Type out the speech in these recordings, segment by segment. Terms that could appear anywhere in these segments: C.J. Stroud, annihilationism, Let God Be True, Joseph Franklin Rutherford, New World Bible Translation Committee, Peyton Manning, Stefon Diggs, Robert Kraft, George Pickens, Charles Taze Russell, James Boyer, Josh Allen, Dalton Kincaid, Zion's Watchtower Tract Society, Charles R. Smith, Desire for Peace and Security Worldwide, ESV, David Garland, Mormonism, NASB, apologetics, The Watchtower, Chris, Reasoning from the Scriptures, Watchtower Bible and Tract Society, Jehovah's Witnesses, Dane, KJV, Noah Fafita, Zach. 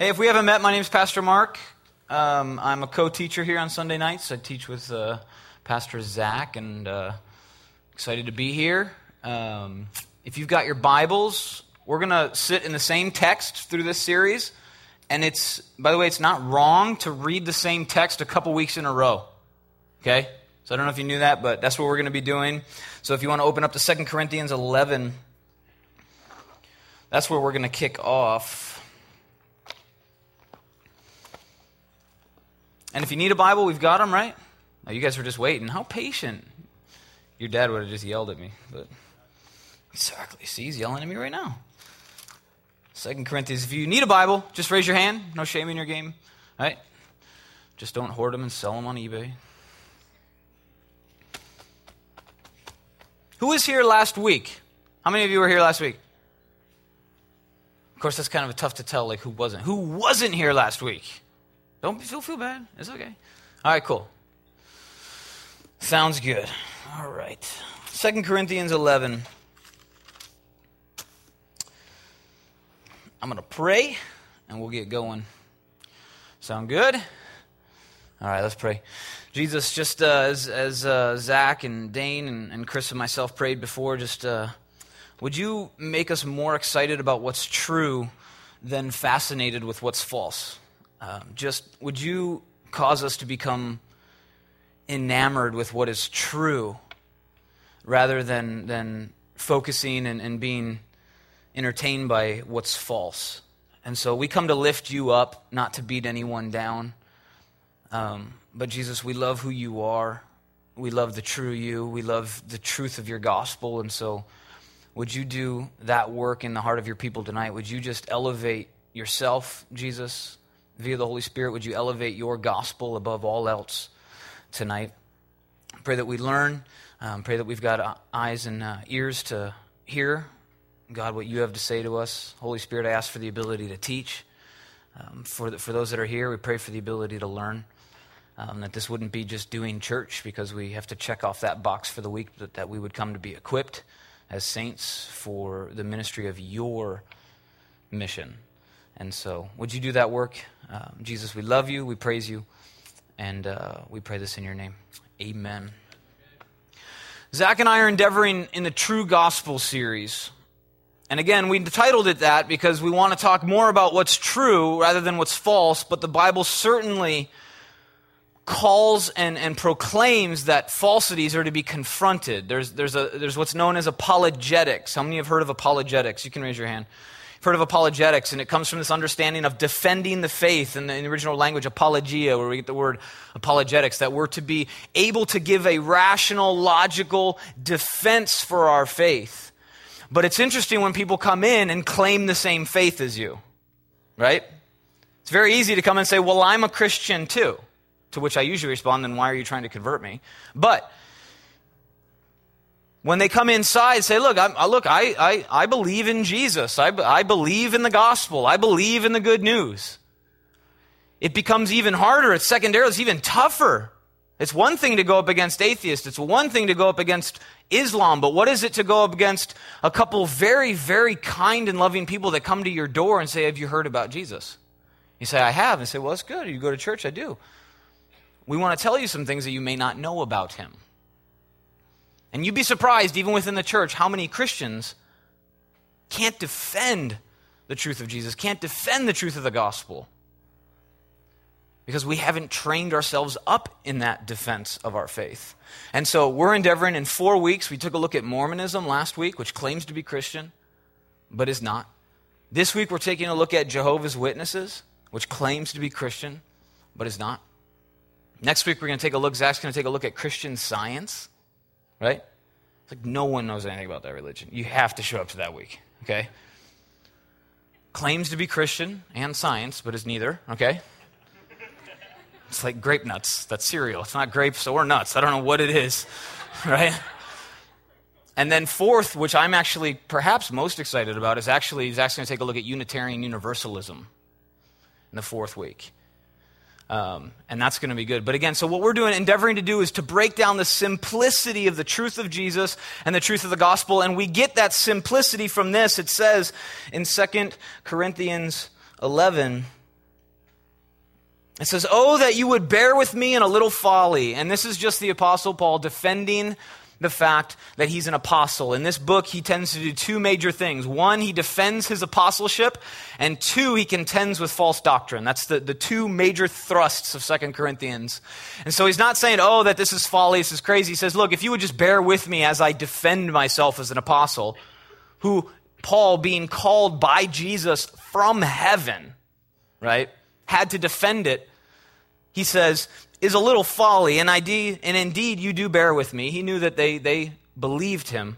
Hey, if we haven't met, my name's Pastor Mark. I'm a co-teacher here on Sunday nights. I teach with Pastor Zach, and excited to be here. If you've got your Bibles, we're going to sit in the same text through this series. And it's, by the way, it's not wrong to read the same text a couple weeks in a row. Okay? So I don't know if you knew that, but that's what we're going to be doing. So if you want to open up to 2 Corinthians 11, that's where we're going to kick off. And if you need a Bible, we've got them, right? Oh, you guys were just waiting. How patient. Your dad would have just yelled at me. But exactly. See, he's yelling at me right now. 2 Corinthians. If you need a Bible, just raise your hand. No shame in your game. All right? Just don't hoard them and sell them on eBay. Who was here last week? How many of you were here last week? Of course, that's kind of tough to tell, like, who wasn't. Who wasn't here last week? Don't feel bad. It's okay. All right, cool. Sounds good. All right. 2 Corinthians 11. I'm going to pray, and we'll get going. Sound good? All right, let's pray. Jesus, just as Zach and Dane and Chris and myself prayed before, just would you make us more excited about what's true than fascinated with what's false? Just would you cause us to become enamored with what is true rather than focusing and being entertained by what's false? And so we come to lift you up, not to beat anyone down. But Jesus, we love who you are. We love the true you. We love the truth of your gospel. And so would you do that work in the heart of your people tonight? Would you just elevate yourself, Jesus? Via the Holy Spirit, would you elevate your gospel above all else tonight? Pray that we learn. Pray that we've got eyes and ears to hear, God, what you have to say to us. Holy Spirit, I ask for the ability to teach. For those that are here, we pray for the ability to learn. That this wouldn't be just doing church, because we have to check off that box for the week, but that we would come to be equipped as saints for the ministry of your mission. And so, would you do that work? Jesus, we love you, we praise you, and we pray this in your name. Amen. Zach and I are endeavoring in the True Gospel series. And again, we titled it that because we want to talk more about what's true rather than what's false, but the Bible certainly calls and proclaims that falsities are to be confronted. There's what's known as apologetics. How many have heard of apologetics? You can raise your hand. I've heard of apologetics, and it comes from this understanding of defending the faith in the original language, apologia, where we get the word apologetics, that we're to be able to give a rational, logical defense for our faith. But it's interesting when people come in and claim the same faith as you, right? It's very easy to come and say, well, I'm a Christian too, to which I usually respond, then why are you trying to convert me? But when they come inside, say, look, I believe in Jesus. I believe in the gospel. I believe in the good news. It becomes even harder. It's secondarily, it's even tougher. It's one thing to go up against atheists. It's one thing to go up against Islam. But what is it to go up against a couple very, very kind and loving people that come to your door and say, have you heard about Jesus? You say, I have. And say, well, that's good. You go to church, I do. We want to tell you some things that you may not know about him. And you'd be surprised, even within the church, how many Christians can't defend the truth of Jesus, can't defend the truth of the gospel, because we haven't trained ourselves up in that defense of our faith. And so we're endeavoring in 4 weeks. We took a look at Mormonism last week, which claims to be Christian, but is not. This week we're taking a look at Jehovah's Witnesses, which claims to be Christian, but is not. Next week we're going to take a look, Zach's going to take a look at Christian Science. Right? It's like no one knows anything about that religion. You have to show up to that week, okay? Claims to be Christian and science, but is neither, okay? It's like grape nuts. That's cereal. It's not grapes or nuts. I don't know what it is, right? And then fourth, which I'm actually perhaps most excited about, is actually Zach's going to take a look at Unitarian Universalism in the fourth week. And that's going to be good. But again, so what we're doing, endeavoring to do, is to break down the simplicity of the truth of Jesus and the truth of the gospel. And we get that simplicity from this. It says in 2 Corinthians 11, It says, "Oh, that you would bear with me in a little folly." And this is just the Apostle Paul defending the fact that he's an apostle. In this book, he tends to do two major things. One, he defends his apostleship, and two, he contends with false doctrine. That's the two major thrusts of 2 Corinthians. And so he's not saying, oh, that this is folly, this is crazy. He says, look, if you would just bear with me as I defend myself as an apostle, who Paul, being called by Jesus from heaven, right, had to defend it, he says, is a little folly, and indeed you do bear with me. He knew that they believed him.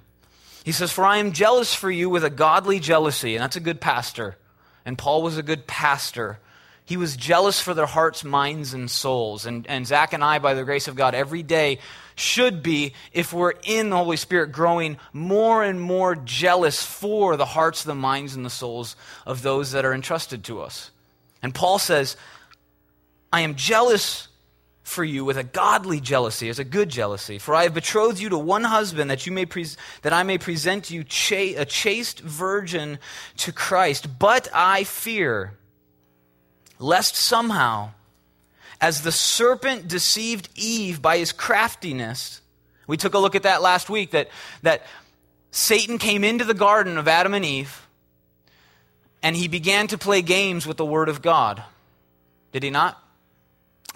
He says, "For I am jealous for you with a godly jealousy." And that's a good pastor. And Paul was a good pastor. He was jealous for their hearts, minds, and souls. And Zach and I, by the grace of God, every day should be, if we're in the Holy Spirit, growing more and more jealous for the hearts, the minds, and the souls of those that are entrusted to us. And Paul says, "I am jealous for you with a godly jealousy," as a good jealousy. "For I have betrothed you to one husband, that you may that I may present you a chaste virgin to Christ. But I fear, lest somehow, as the serpent deceived Eve by his craftiness," we took a look at that last week, that Satan came into the garden of Adam and Eve, and he began to play games with the Word of God. Did he not?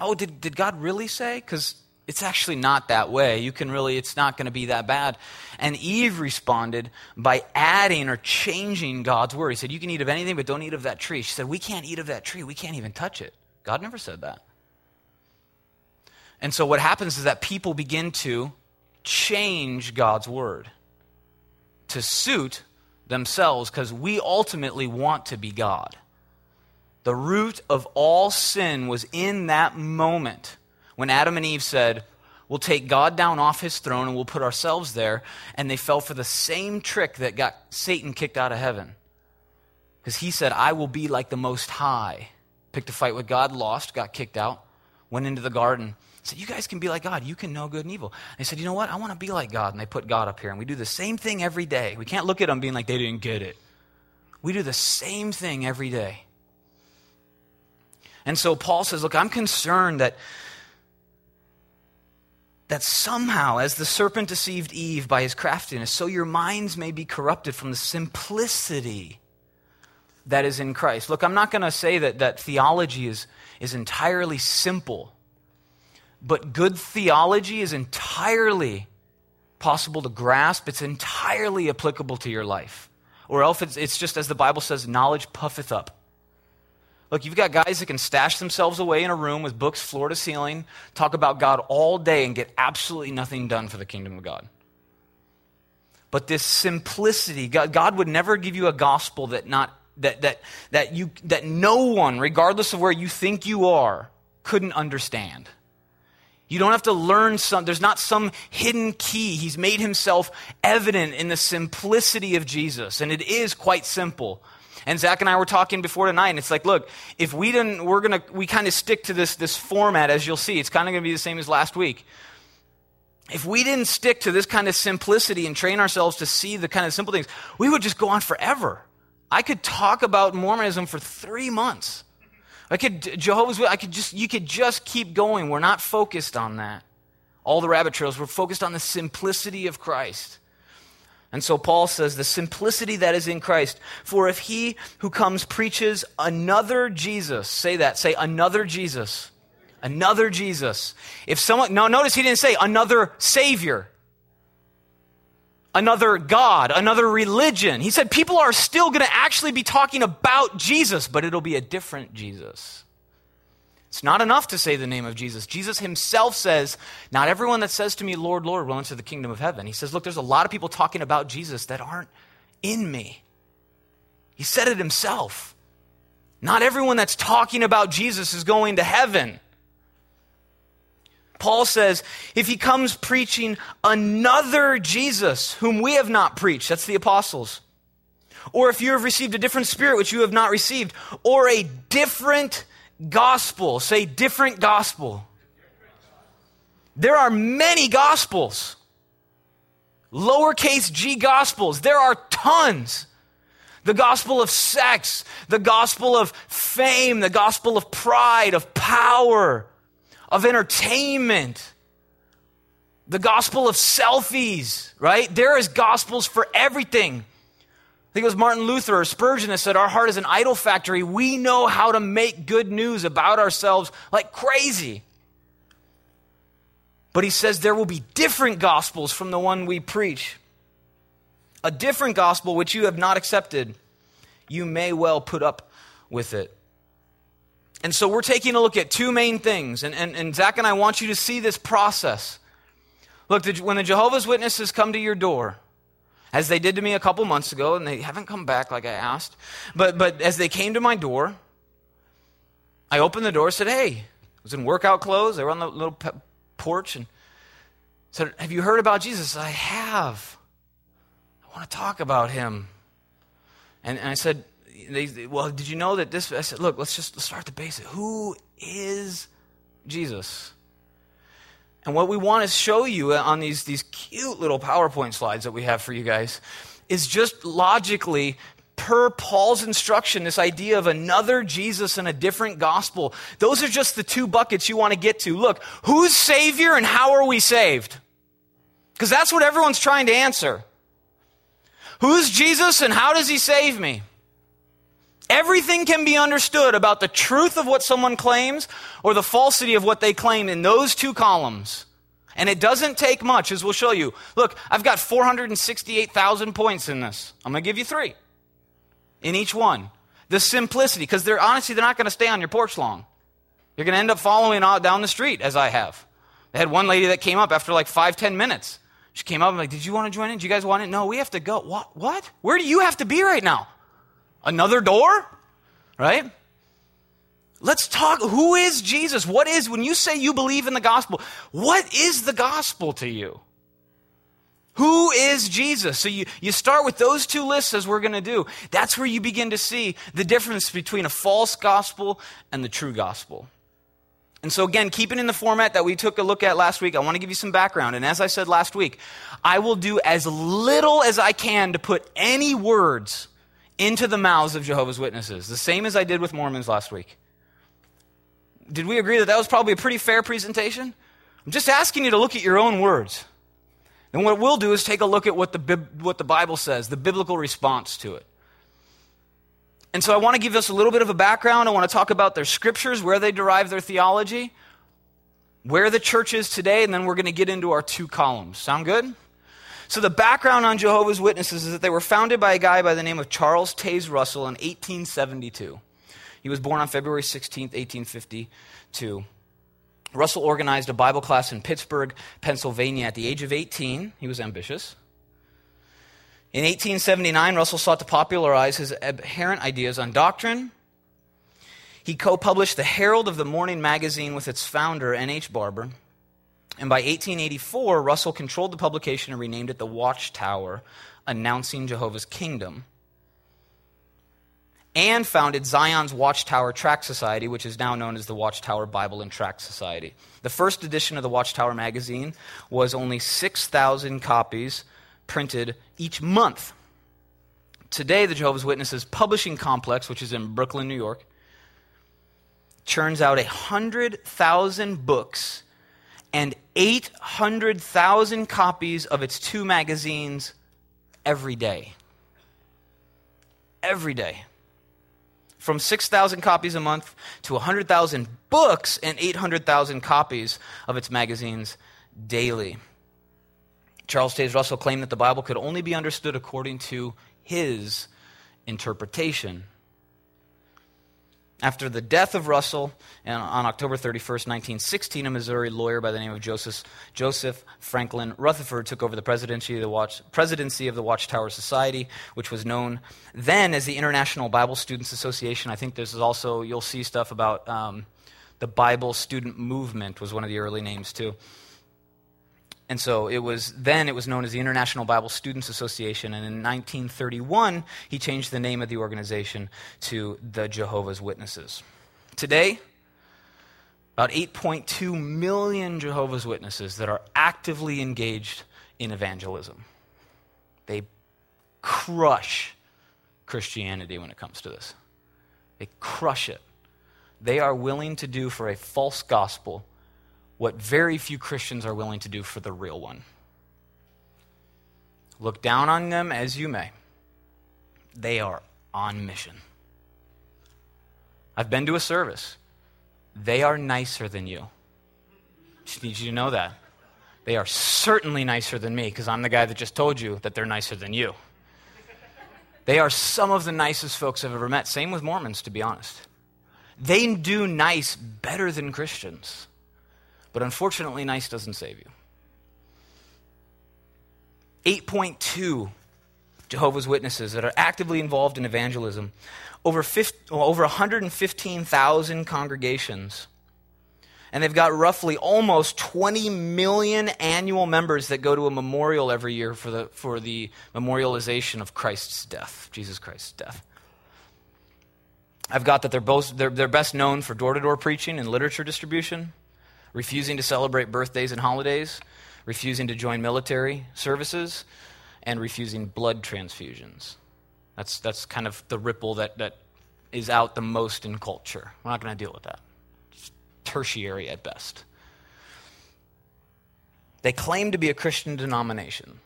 Oh, did God really say? Because it's actually not that way. It's not going to be that bad. And Eve responded by adding or changing God's word. He said, you can eat of anything, but don't eat of that tree. She said, we can't eat of that tree. We can't even touch it. God never said that. And so what happens is that people begin to change God's word to suit themselves, because we ultimately want to be God. The root of all sin was in that moment when Adam and Eve said, we'll take God down off his throne and we'll put ourselves there. And they fell for the same trick that got Satan kicked out of heaven. Because he said, I will be like the Most High. Picked a fight with God, lost, got kicked out, went into the garden. Said, you guys can be like God. You can know good and evil. And they said, you know what? I want to be like God. And they put God up here. And we do the same thing every day. We can't look at them being like, they didn't get it. We do the same thing every day. And so Paul says, look, I'm concerned that somehow, as the serpent deceived Eve by his craftiness, so your minds may be corrupted from the simplicity that is in Christ. Look, I'm not going to say that theology is entirely simple, but good theology is entirely possible to grasp. It's entirely applicable to your life. Or else it's just, as the Bible says, knowledge puffeth up. Look, you've got guys that can stash themselves away in a room with books floor to ceiling, talk about God all day and get absolutely nothing done for the kingdom of God. But this simplicity, God would never give you a gospel that no one, regardless of where you think you are, couldn't understand. You don't have to learn there's not some hidden key. He's made himself evident in the simplicity of Jesus, and it is quite simple. And Zach and I were talking before tonight, and it's like, look, if we didn't, we kind of stick to this format, as you'll see. It's kind of going to be the same as last week. If we didn't stick to this kind of simplicity and train ourselves to see the kind of simple things, we would just go on forever. I could talk about Mormonism for 3 months. You could just keep going. We're not focused on that. All the rabbit trails, we're focused on the simplicity of Christ. And so Paul says, the simplicity that is in Christ. For if he who comes preaches another Jesus, say another Jesus, another Jesus. If someone, no, notice he didn't say another Savior, another God, another religion. He said people are still going to actually be talking about Jesus, but it'll be a different Jesus. It's not enough to say the name of Jesus. Jesus himself says, not everyone that says to me, Lord, Lord, will enter the kingdom of heaven. He says, look, there's a lot of people talking about Jesus that aren't in me. He said it himself. Not everyone that's talking about Jesus is going to heaven. Paul says, if he comes preaching another Jesus whom we have not preached, that's the apostles, or if you have received a different spirit which you have not received, or a different gospel. Say different gospel. There are many gospels. Lowercase g gospels. There are tons. The gospel of sex. The gospel of fame. The gospel of pride, of power. power, of entertainment, the gospel of selfies, right? There is gospels for everything. I think it was Martin Luther or Spurgeon that said, our heart is an idol factory. We know how to make good news about ourselves like crazy. But he says there will be different gospels from the one we preach. A different gospel which you have not accepted. You may well put up with it. And so we're taking a look at two main things. And Zach and I want you to see this process. Look, when the Jehovah's Witnesses come to your door, as they did to me a couple months ago, and they haven't come back like I asked. But as they came to my door, I opened the door, said, hey, I was in workout clothes. They were on the little porch and said, have you heard about Jesus? I have. I want to talk about him. And I said, well, did you know that this? I said, look, let's start the basics. Who is Jesus? And what we want to show you on these cute little PowerPoint slides that we have for you guys is just logically, per Paul's instruction, this idea of another Jesus and a different gospel. Those are just the two buckets you want to get to. Look, who's Savior and how are we saved? Because that's what everyone's trying to answer. Who's Jesus and how does he save me? Everything can be understood about the truth of what someone claims or the falsity of what they claim in those two columns. And it doesn't take much, as we'll show you. Look, I've got 468,000 points in this. I'm going to give you three in each one. The simplicity, because they're not going to stay on your porch long. You're going to end up following down the street, as I have. I had one lady that came up after like 5-10 minutes. She came up and like, did you want to join in? Do you guys want it? No, we have to go. What? Where do you have to be right now? Another door, right? Let's talk. Who is Jesus? What is, when you say you believe in the gospel, what is the gospel to you? Who is Jesus? So you start with those two lists, as we're going to do. That's where you begin to see the difference between a false gospel and the true gospel. And so again, keeping in the format that we took a look at last week, I want to give you some background. And as I said last week, I will do as little as I can to put any words into the mouths of Jehovah's Witnesses, the same as I did with Mormons last week. Did we agree that was probably a pretty fair presentation? I'm just asking you to look at your own words. And what we'll do is take a look at what the Bible says, the biblical response to it. And so I want to give us a little bit of a background. I want to talk about their scriptures, where they derive their theology, where the church is today, and then we're going to get into our two columns. Sound good? So the background on Jehovah's Witnesses is that they were founded by a guy by the name of Charles Taze Russell in 1872. He was born on February 16th, 1852. Russell organized a Bible class in Pittsburgh, Pennsylvania at the age of 18. He was ambitious. In 1879, Russell sought to popularize his errant ideas on doctrine. He co-published the Herald of the Morning magazine with its founder, N.H. Barber. And by 1884, Russell controlled the publication and renamed it The Watchtower, announcing Jehovah's Kingdom, and founded Zion's Watchtower Tract Society, which is now known as the Watchtower Bible and Tract Society. The first edition of the Watchtower magazine was only 6,000 copies printed each month. Today, the Jehovah's Witnesses Publishing Complex, which is in Brooklyn, New York, churns out 100,000 books and 800,000 copies of its two magazines every day. Every day. From 6,000 copies a month to 100,000 books and 800,000 copies of its magazines daily. Charles Taze Russell claimed that the Bible could only be understood according to his interpretation. After the death of Russell on October 31st, 1916, a Missouri lawyer by the name of Joseph Franklin Rutherford took over the presidency of the Watchtower Society, which was known then as the International Bible Students Association. I think this is also, you'll see stuff about the Bible Student Movement was one of the early names too. And so it was known as the International Bible Students Association. And in 1931, he changed the name of the organization to the Jehovah's Witnesses. Today, about 8.2 million Jehovah's Witnesses that are actively engaged in evangelism. They crush Christianity when it comes to this. They crush it. they are willing to do for a false gospel what very few Christians are willing to do for the real one. Look down on them as you may. They are on mission. I've been to a service. They are nicer than you. Just need you to know that. They are certainly nicer than me, because I'm the guy that just told you that they're nicer than you. They are some of the nicest folks I've ever met. Same with Mormons, to be honest. They do nice better than Christians. But unfortunately, nice doesn't save you. 8.2 Jehovah's Witnesses that are actively involved in evangelism. Over 115,000 congregations. And they've got roughly almost 20 million annual members that go to a memorial every year for the memorialization of Christ's death, Jesus Christ's death. I've got that they're best known for door-to-door preaching and literature distribution, refusing to celebrate birthdays and holidays, refusing to join military services, and refusing blood transfusions. That's kind of the ripple that is out the most in culture. We're not going to deal with that. Tertiary at best. They claim to be a Christian denomination.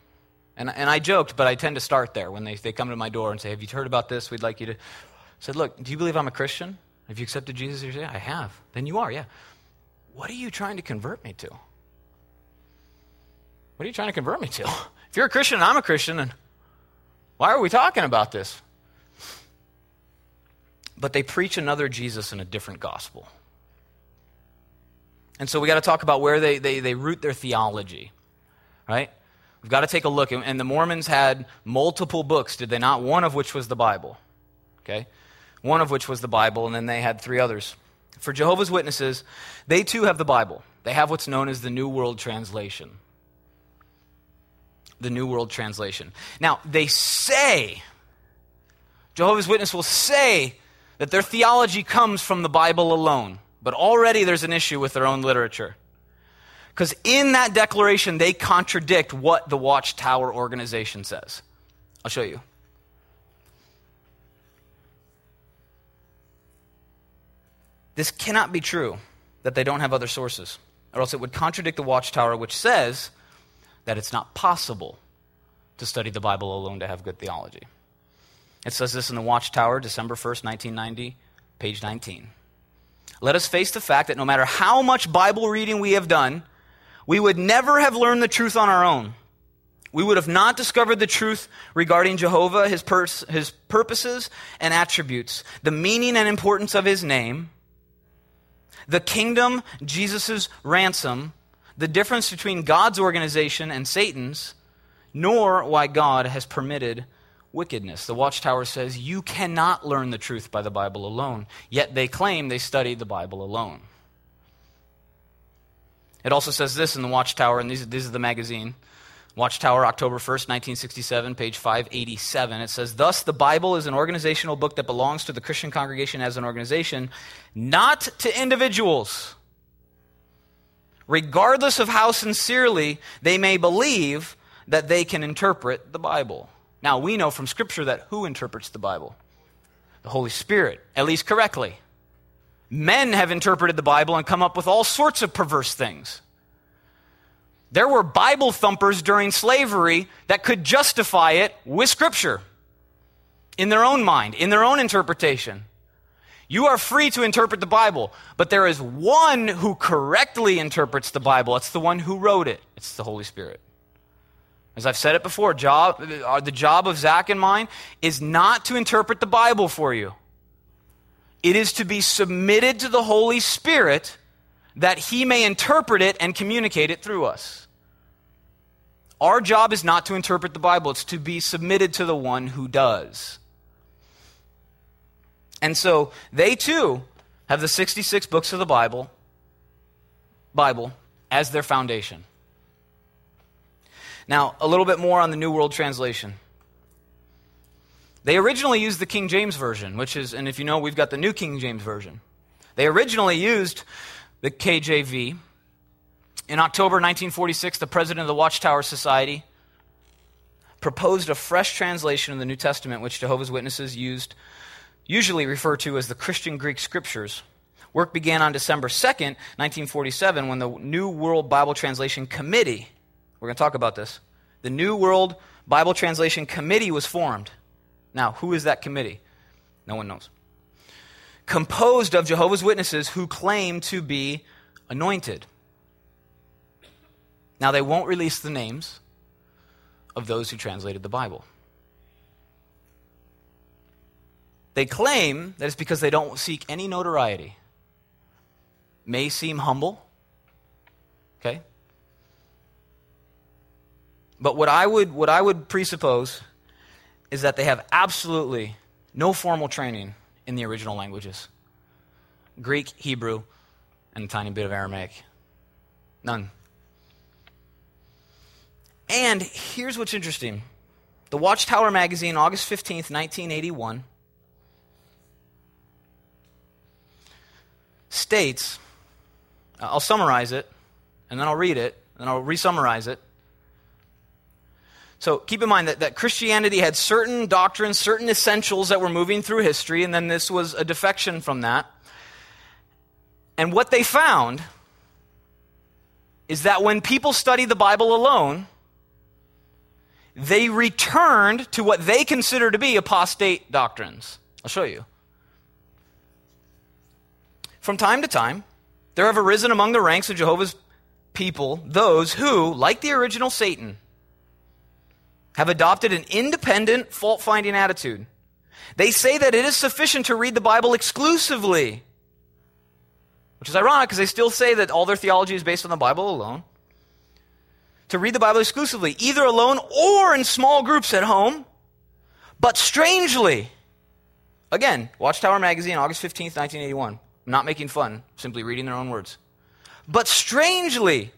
And I joked, but I tend to start there when they come to my door and say, have you heard about this? We'd like you to. I said, look, do you believe I'm a Christian? Have you accepted Jesus? You say, I have. Then you are, yeah. What are you trying to convert me to? What are you trying to convert me to? If you're a Christian and I'm a Christian, then why are we talking about this? But they preach another Jesus in a different gospel. And so we got to talk about where they root their theology, right? We've got to take a look. And the Mormons had multiple books, did they not? One of which was the Bible, okay? One of which was the Bible, and then they had three others. For Jehovah's Witnesses, they too have the Bible. They have what's known as the New World Translation. The New World Translation. Now, they say, Jehovah's Witness will say that their theology comes from the Bible alone. But already there's an issue with their own literature. Because in that declaration, they contradict what the Watchtower organization says. I'll show you. This cannot be true that they don't have other sources, or else it would contradict the Watchtower, which says that it's not possible to study the Bible alone to have good theology. It says this in the Watchtower, December 1st, 1990, page 19. Let us face the fact that no matter how much Bible reading we have done, we would never have learned the truth on our own. We would have not discovered the truth regarding Jehovah, his purposes and attributes, the meaning and importance of his name, the kingdom, Jesus' ransom, the difference between God's organization and Satan's, nor why God has permitted wickedness. The Watchtower says you cannot learn the truth by the Bible alone, yet they claim they study the Bible alone. It also says this in the Watchtower, and this is the magazine, Watchtower, October 1st, 1967, page 587. It says, thus the Bible is an organizational book that belongs to the Christian congregation as an organization, not to individuals. Regardless of how sincerely they may believe that they can interpret the Bible. Now, we know from Scripture that who interprets the Bible? The Holy Spirit, at least correctly. Men have interpreted the Bible and come up with all sorts of perverse things. There were Bible thumpers during slavery that could justify it with Scripture in their own mind, in their own interpretation. You are free to interpret the Bible, but there is one who correctly interprets the Bible. It's the one who wrote it. It's the Holy Spirit. As I've said it before, the job of Zach and mine is not to interpret the Bible for you. It is to be submitted to the Holy Spirit that he may interpret it and communicate it through us. Our job is not to interpret the Bible. It's to be submitted to the one who does. And so they too have the 66 books of the Bible as their foundation. Now, a little bit more on the New World Translation. They originally used the King James Version, which is, and if you know, we've got the New King James Version. They originally used the KJV. In October 1946, the president of the Watchtower Society proposed a fresh translation of the New Testament, which Jehovah's Witnesses used, usually referred to as the Christian Greek Scriptures, Work began on December 2nd, 1947, when the New World Bible Translation Committee, we're going to talk about this, the New World Bible Translation Committee was formed. Now, who is that committee? No one knows. Composed of Jehovah's Witnesses who claim to be anointed. Now, they won't release the names of those who translated the Bible. They claim that it's because they don't seek any notoriety. May seem humble, okay? But what I would presuppose is that they have absolutely no formal training in the original languages. Greek, Hebrew, and a tiny bit of Aramaic. None. And here's what's interesting. The Watchtower magazine, August 15th, 1981, states, I'll summarize it, and then I'll read it, and I'll re-summarize it. So keep in mind that Christianity had certain doctrines, certain essentials that were moving through history, and then this was a defection from that. And what they found is that when people studied the Bible alone, they returned to what they consider to be apostate doctrines. I'll show you. From time to time, there have arisen among the ranks of Jehovah's people those who, like the original Satan, have adopted an independent, fault-finding attitude. They say that it is sufficient to read the Bible exclusively, which is ironic because they still say that all their theology is based on the Bible alone. To read the Bible exclusively, either alone or in small groups at home, but strangely, again, Watchtower magazine, August 15th, 1981. I'm not making fun, simply reading their own words. But strangely,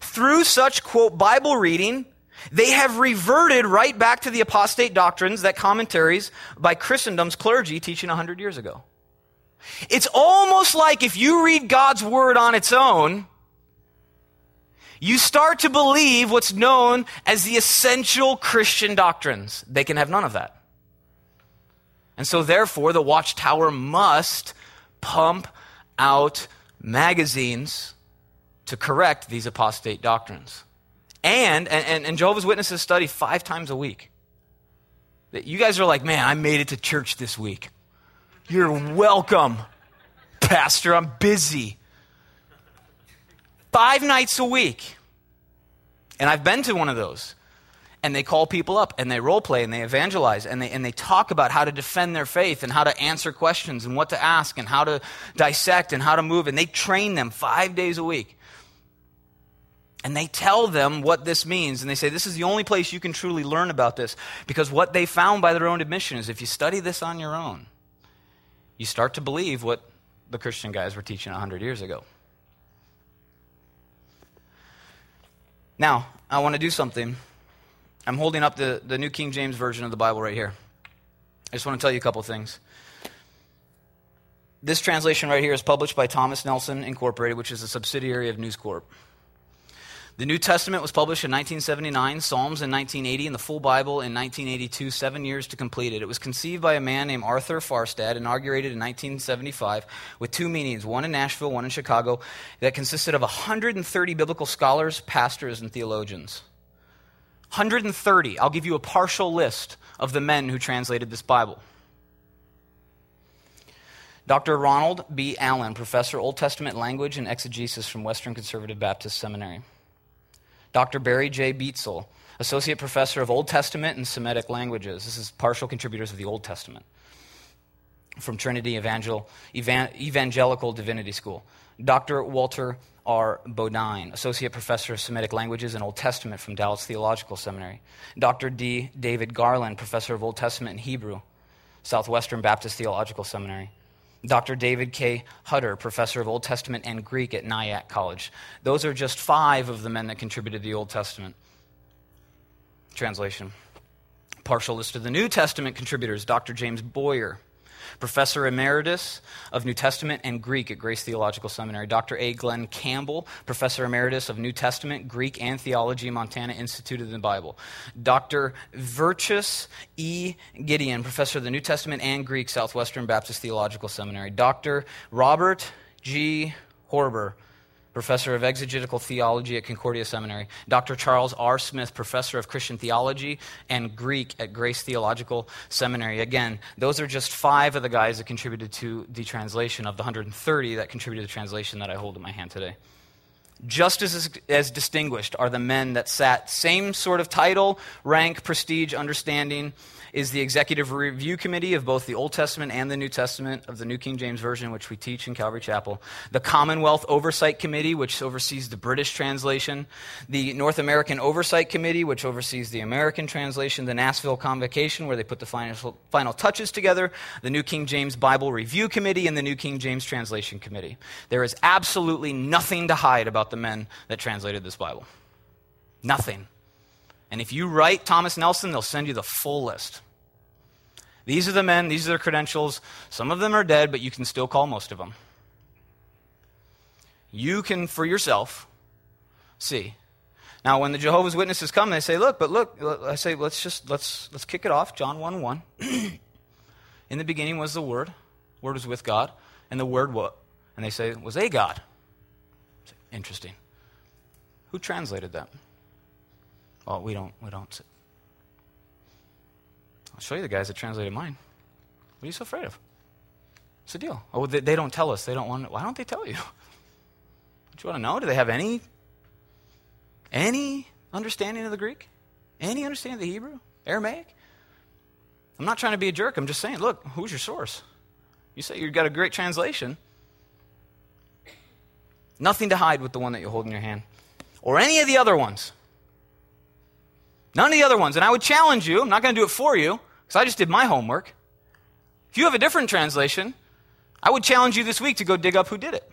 through such, quote, Bible reading, they have reverted right back to the apostate doctrines that commentaries by Christendom's clergy teaching 100 years ago. It's almost like if you read God's word on its own, you start to believe what's known as the essential Christian doctrines. They can have none of that. And so therefore, the Watchtower must pump out magazines to correct these apostate doctrines. And Jehovah's Witnesses study 5 times a week. You guys are like, man, I made it to church this week. You're welcome, Pastor, I'm busy. 5 nights a week. And I've been to one of those. And they call people up, and they role play, and they evangelize, and they talk about how to defend their faith, and how to answer questions, and what to ask, and how to dissect, and how to move. And they train them 5 days a week. And they tell them what this means, and they say, this is the only place you can truly learn about this, because what they found by their own admission is if you study this on your own, you start to believe what the Christian guys were teaching 100 years ago. Now, I want to do something. I'm holding up the New King James Version of the Bible right here. I just want to tell you a couple things. This translation right here is published by Thomas Nelson, Incorporated, which is a subsidiary of News Corp. The New Testament was published in 1979, Psalms in 1980, and the full Bible in 1982, 7 years to complete it. It was conceived by a man named Arthur Farstad, inaugurated in 1975, with 2 meetings, one in Nashville, one in Chicago, that consisted of 130 biblical scholars, pastors, and theologians. 130. I'll give you a partial list of the men who translated this Bible. Dr. Ronald B. Allen, professor, Old Testament language and exegesis from Western Conservative Baptist Seminary. Dr. Barry J. Beitzel, associate professor of Old Testament and Semitic languages. This is partial contributors of the Old Testament from Trinity Evangelical Divinity School. Dr. Walter R. Bodine, associate professor of Semitic languages and Old Testament from Dallas Theological Seminary. Dr. D. David Garland, professor of Old Testament and Hebrew, Southwestern Baptist Theological Seminary. Dr. David K. Hutter, professor of Old Testament and Greek at Nyack College. Those are just 5 of the men that contributed the Old Testament translation. Partial list of the New Testament contributors, Dr. James Boyer, professor emeritus of New Testament and Greek at Grace Theological Seminary. Dr. A. Glenn Campbell, professor emeritus of New Testament, Greek, and Theology, Montana Institute of the Bible. Dr. Virtus E. Gideon, professor of the New Testament and Greek, Southwestern Baptist Theological Seminary. Dr. Robert G. Horber, professor of exegetical theology at Concordia Seminary, Dr. Charles R. Smith, professor of Christian theology and Greek at Grace Theological Seminary. Again, those are just 5 of the guys that contributed to the translation of the 130 that contributed to the translation that I hold in my hand today. Just as distinguished are the men that sat, same sort of title, rank, prestige, understanding, is the Executive Review Committee of both the Old Testament and the New Testament of the New King James Version, which we teach in Calvary Chapel, the Commonwealth Oversight Committee, which oversees the British translation, the North American Oversight Committee, which oversees the American translation, the Nashville Convocation, where they put the final touches together, the New King James Bible Review Committee, and the New King James Translation Committee. There is absolutely nothing to hide about the men that translated this Bible. Nothing. And if you write Thomas Nelson, they'll send you the full list. These are the men, these are their credentials. Some of them are dead, but you can still call most of them. You can, for yourself, see. Now, when the Jehovah's Witnesses come, they say, let's kick it off. John 1:1. In the beginning was the Word. Word was with God. And the Word what? And they say, was a God. Interesting. Who translated that? Well, we don't. I'll show you the guys that translated mine. What are you so afraid of? What's the deal? Oh, they don't tell us. They don't want. Why don't they tell you? Don't you want to know? Do they have any understanding of the Greek? Any understanding of the Hebrew? Aramaic? I'm not trying to be a jerk. I'm just saying, look, who's your source? You say you've got a great translation. Nothing to hide with the one that you hold in your hand. Or any of the other ones. None of the other ones. And I would challenge you, I'm not going to do it for you, because I just did my homework. If you have a different translation, I would challenge you this week to go dig up who did it.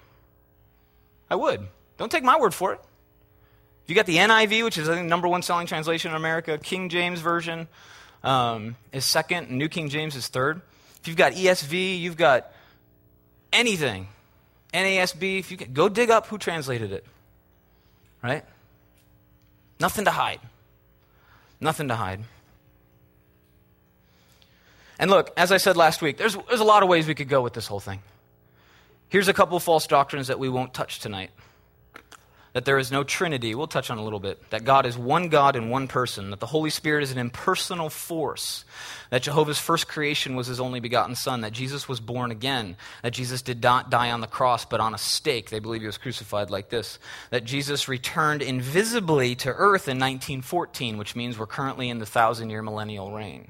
I would. Don't take my word for it. You got the NIV, which is, I think, the number one selling translation in America. King James Version is second, and New King James is third. If you've got ESV, you've got anything. NASB, if you can, go dig up who translated it, right? Nothing to hide. Nothing to hide. And look, as I said last week, there's a lot of ways we could go with this whole thing. Here's a couple false doctrines that we won't touch tonight. That there is no Trinity, we'll touch on a little bit. That God is one God in one person. That the Holy Spirit is an impersonal force. That Jehovah's first creation was his only begotten Son. That Jesus was born again. That Jesus did not die on the cross, but on a stake. They believe he was crucified like this. That Jesus returned invisibly to earth in 1914, which means we're currently in the 1,000-year millennial reign.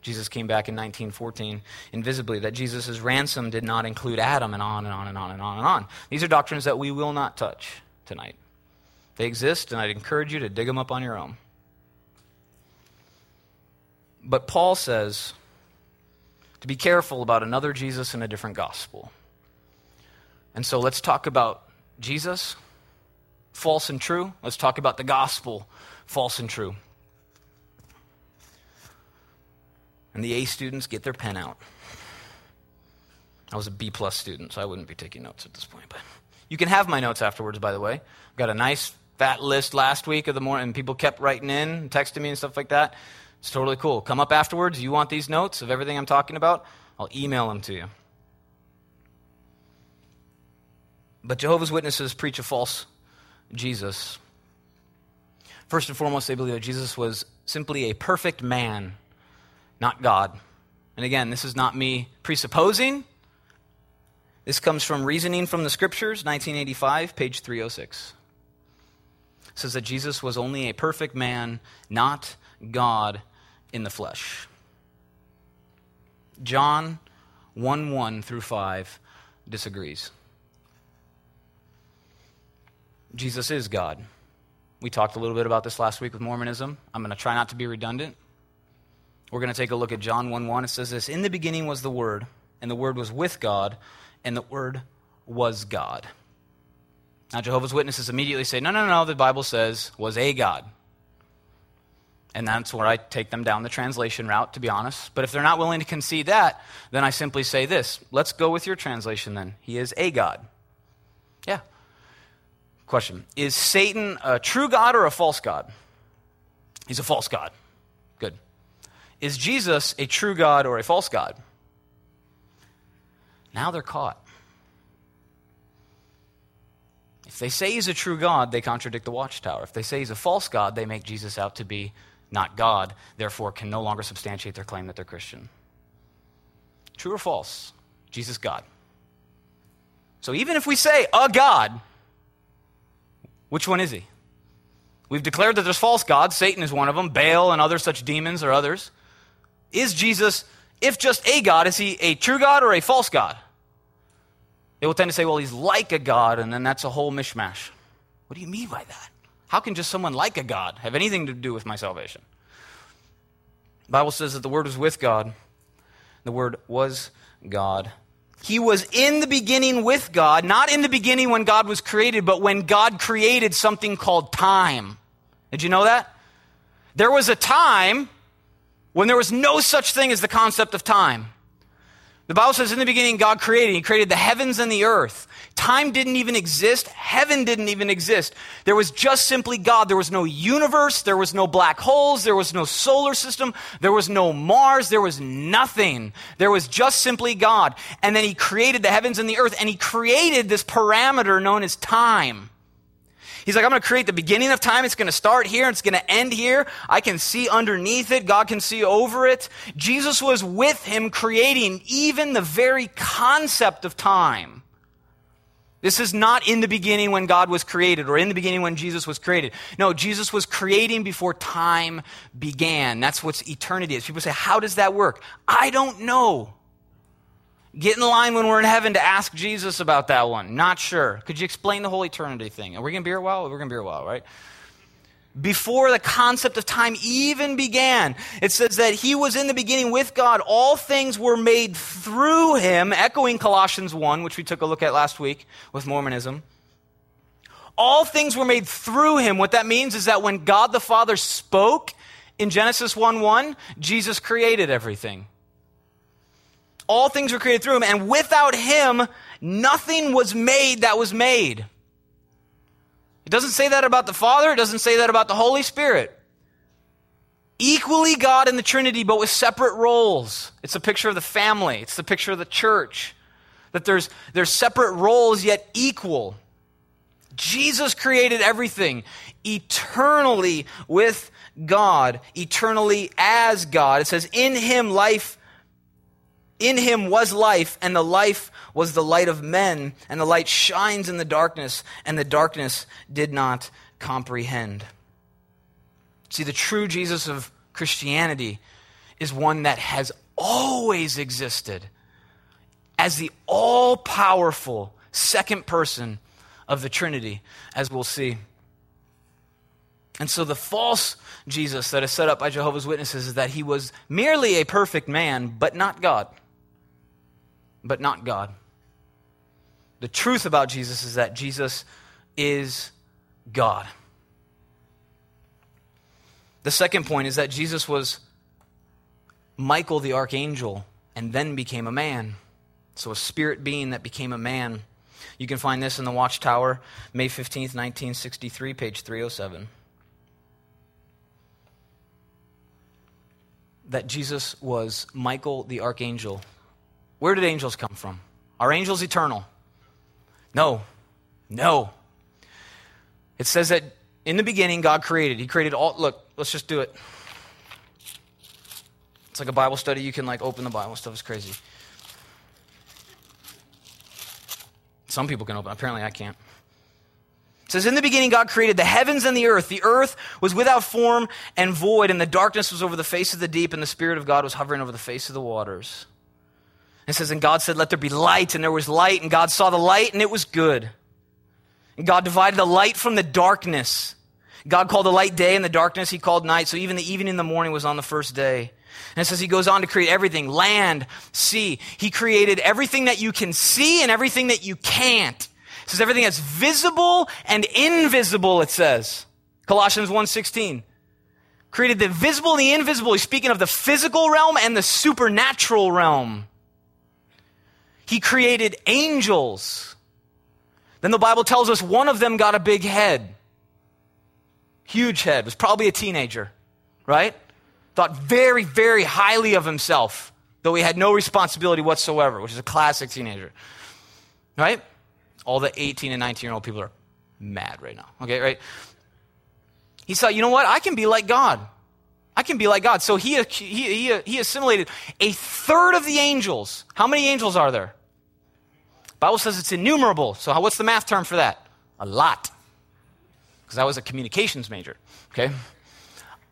Jesus came back in 1914 invisibly, that Jesus' ransom did not include Adam, and on and on and on and on and on. These are doctrines that we will not touch tonight. They exist, and I'd encourage you to dig them up on your own. But Paul says to be careful about another Jesus and a different gospel. And so let's talk about Jesus, false and true. Let's talk about the gospel, false and true. And the A students get their pen out. I was a B+ student, so I wouldn't be taking notes at this point. But you can have my notes afterwards, by the way. I've got a nice fat list last week of the morning, and people kept writing in and texting me and stuff like that. It's totally cool. Come up afterwards. You want these notes of everything I'm talking about? I'll email them to you. But Jehovah's Witnesses preach a false Jesus. First and foremost, they believe that Jesus was simply a perfect man, not God. And again, this is not me presupposing. This comes from Reasoning from the Scriptures, 1985, page 306. It says that Jesus was only a perfect man, not God in the flesh. John 1:1 through 5 disagrees. Jesus is God. We talked a little bit about this last week with Mormonism. I'm going to try not to be redundant. We're going to take a look at John 1:1. It says this, in the beginning was the Word, and the Word was with God, and the Word was God. Now, Jehovah's Witnesses immediately say, no, the Bible says was a God. And that's where I take them down the translation route, to be honest. But if they're not willing to concede that, then I simply say this, let's go with your translation then. He is a God. Yeah. Question, is Satan a true God or a false God? He's a false God. Good. Is Jesus a true God or a false God? Now they're caught. If they say he's a true God, they contradict the Watchtower. If they say he's a false God, they make Jesus out to be not God, therefore can no longer substantiate their claim that they're Christian. True or false? Jesus God. So even if we say a God, which one is he? We've declared that there's false gods. Satan is one of them. Baal and other such demons are others. Is Jesus, if just a God, is he a true God or a false God? They will tend to say, well, he's like a God, and then that's a whole mishmash. What do you mean by that? How can just someone like a God have anything to do with my salvation? The Bible says that the Word was with God. The Word was God. He was in the beginning with God, not in the beginning when God was created, but when God created something called time. Did you know that? There was a time when there was no such thing as the concept of time. The Bible says in the beginning God created. He created the heavens and the earth. Time didn't even exist. Heaven didn't even exist. There was just simply God. There was no universe. There was no black holes. There was no solar system. There was no Mars. There was nothing. There was just simply God. And then he created the heavens and the earth, and he created this parameter known as time. He's like, I'm going to create the beginning of time. It's going to start here. And it's going to end here. I can see underneath it. God can see over it. Jesus was with him creating even the very concept of time. This is not in the beginning when God was created or in the beginning when Jesus was created. No, Jesus was creating before time began. That's what eternity is. People say, how does that work? I don't know. Get in line when we're in heaven to ask Jesus about that one. Not sure. Could you explain the whole eternity thing? Are we going to be here a while? We're going to be here a while, right? Before the concept of time even began, it says that he was in the beginning with God. All things were made through him, echoing Colossians 1, which we took a look at last week with Mormonism. All things were made through him. What that means is that when God the Father spoke in Genesis 1:1, Jesus created everything. All things were created through him, and without him, nothing was made that was made. It doesn't say that about the Father. It doesn't say that about the Holy Spirit. Equally God in the Trinity, but with separate roles. It's a picture of the family. It's the picture of the church. That there's separate roles, yet equal. Jesus created everything eternally with God, eternally as God. It says, In him was life, and the life was the light of men, and the light shines in the darkness, and the darkness did not comprehend. See, the true Jesus of Christianity is one that has always existed as the all-powerful second person of the Trinity, as we'll see. And so the false Jesus that is set up by Jehovah's Witnesses is that he was merely a perfect man, but not God. But not God. The truth about Jesus is that Jesus is God. The second point is that Jesus was Michael the archangel and then became a man. So a spirit being that became a man. You can find this in the Watchtower, May 15th, 1963, page 307. That Jesus was Michael the archangel. Where did angels come from? Are angels eternal? No. It says that in the beginning, God created. He created all, look, let's just do it. It's like a Bible study. You can like open the Bible. Stuff is crazy. Some people can open. Apparently I can't. It says, in the beginning, God created the heavens and the earth. The earth was without form and void, and the darkness was over the face of the deep, and the Spirit of God was hovering over the face of the waters. It says, and God said, let there be light, and there was light, and God saw the light, and it was good. And God divided the light from the darkness. God called the light day, and the darkness he called night. So even the evening and the morning was on the first day. And it says he goes on to create everything, land, sea. He created everything that you can see and everything that you can't. It says everything that's visible and invisible, it says. Colossians 1:16. Created the visible and the invisible. He's speaking of the physical realm and the supernatural realm. He created angels. Then the Bible tells us one of them got a big head. Huge head. Was probably a teenager, right? Thought very, very highly of himself, though he had no responsibility whatsoever, which is a classic teenager, right? All the 18- and 19-year-old people are mad right now. Okay, right? He saw, you know what? I can be like God. I can be like God. So he assimilated a third of the angels. How many angels are there? The Bible says it's innumerable. So what's the math term for that? A lot. Because I was a communications major, okay?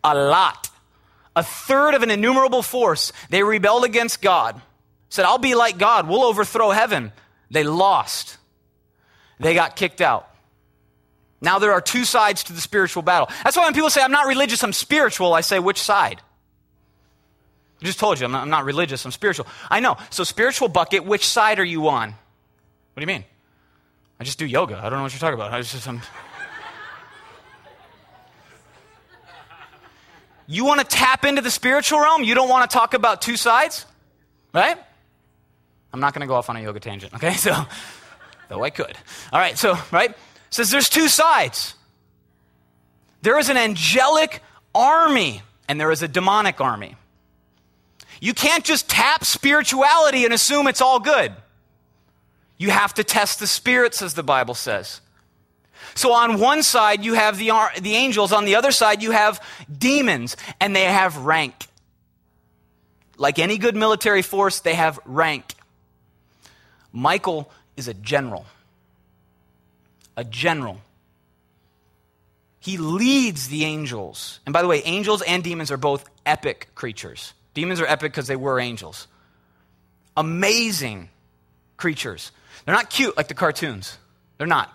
A lot. A third of an innumerable force. They rebelled against God. Said, I'll be like God. We'll overthrow heaven. They lost. They got kicked out. Now there are two sides to the spiritual battle. That's why when people say, I'm not religious, I'm spiritual, I say, which side? I just told you, I'm not religious, I'm spiritual. I know. So spiritual bucket, which side are you on? What do you mean? I just do yoga. I don't know what you're talking about. You want to tap into the spiritual realm? You don't want to talk about two sides? Right? I'm not going to go off on a yoga tangent, okay? So, though I could. All right, so, right? It says there's two sides. There is an angelic army, and there is a demonic army. You can't just tap spirituality and assume it's all good. You have to test the spirits, as the Bible says. So on one side, you have the angels. On the other side, you have demons, and they have rank. Like any good military force, they have rank. Michael is a general. A general. He leads the angels. And by the way, angels and demons are both epic creatures. Demons are epic because they were angels. Amazing creatures. They're not cute like the cartoons. They're not.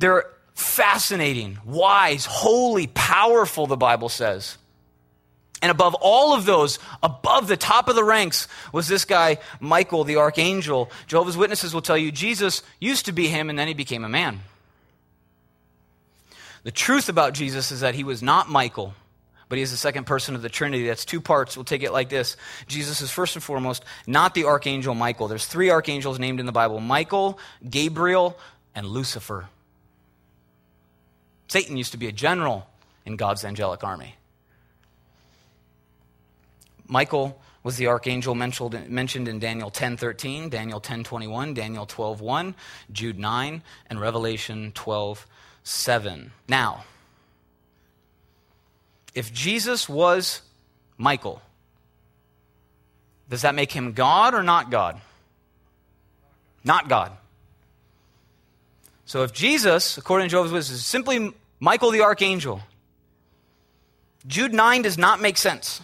They're fascinating, wise, holy, powerful, the Bible says. And above all of those, above the top of the ranks, was this guy, Michael, the archangel. Jehovah's Witnesses will tell you Jesus used to be him, and then he became a man. The truth about Jesus is that he was not Michael, but he is the second person of the Trinity. That's two parts. We'll take it like this. Jesus is first and foremost not the archangel Michael. There's three archangels named in the Bible: Michael, Gabriel, and Lucifer. Satan used to be a general in God's angelic army. Michael was the archangel mentioned in Daniel 10:13, Daniel 10:21, Daniel 12:1, Jude 9, and Revelation 12:7. Now, if Jesus was Michael, does that make him God or not God? Not God. So if Jesus, according to Jehovah's Witnesses, is simply Michael the archangel, Jude 9 does not make sense.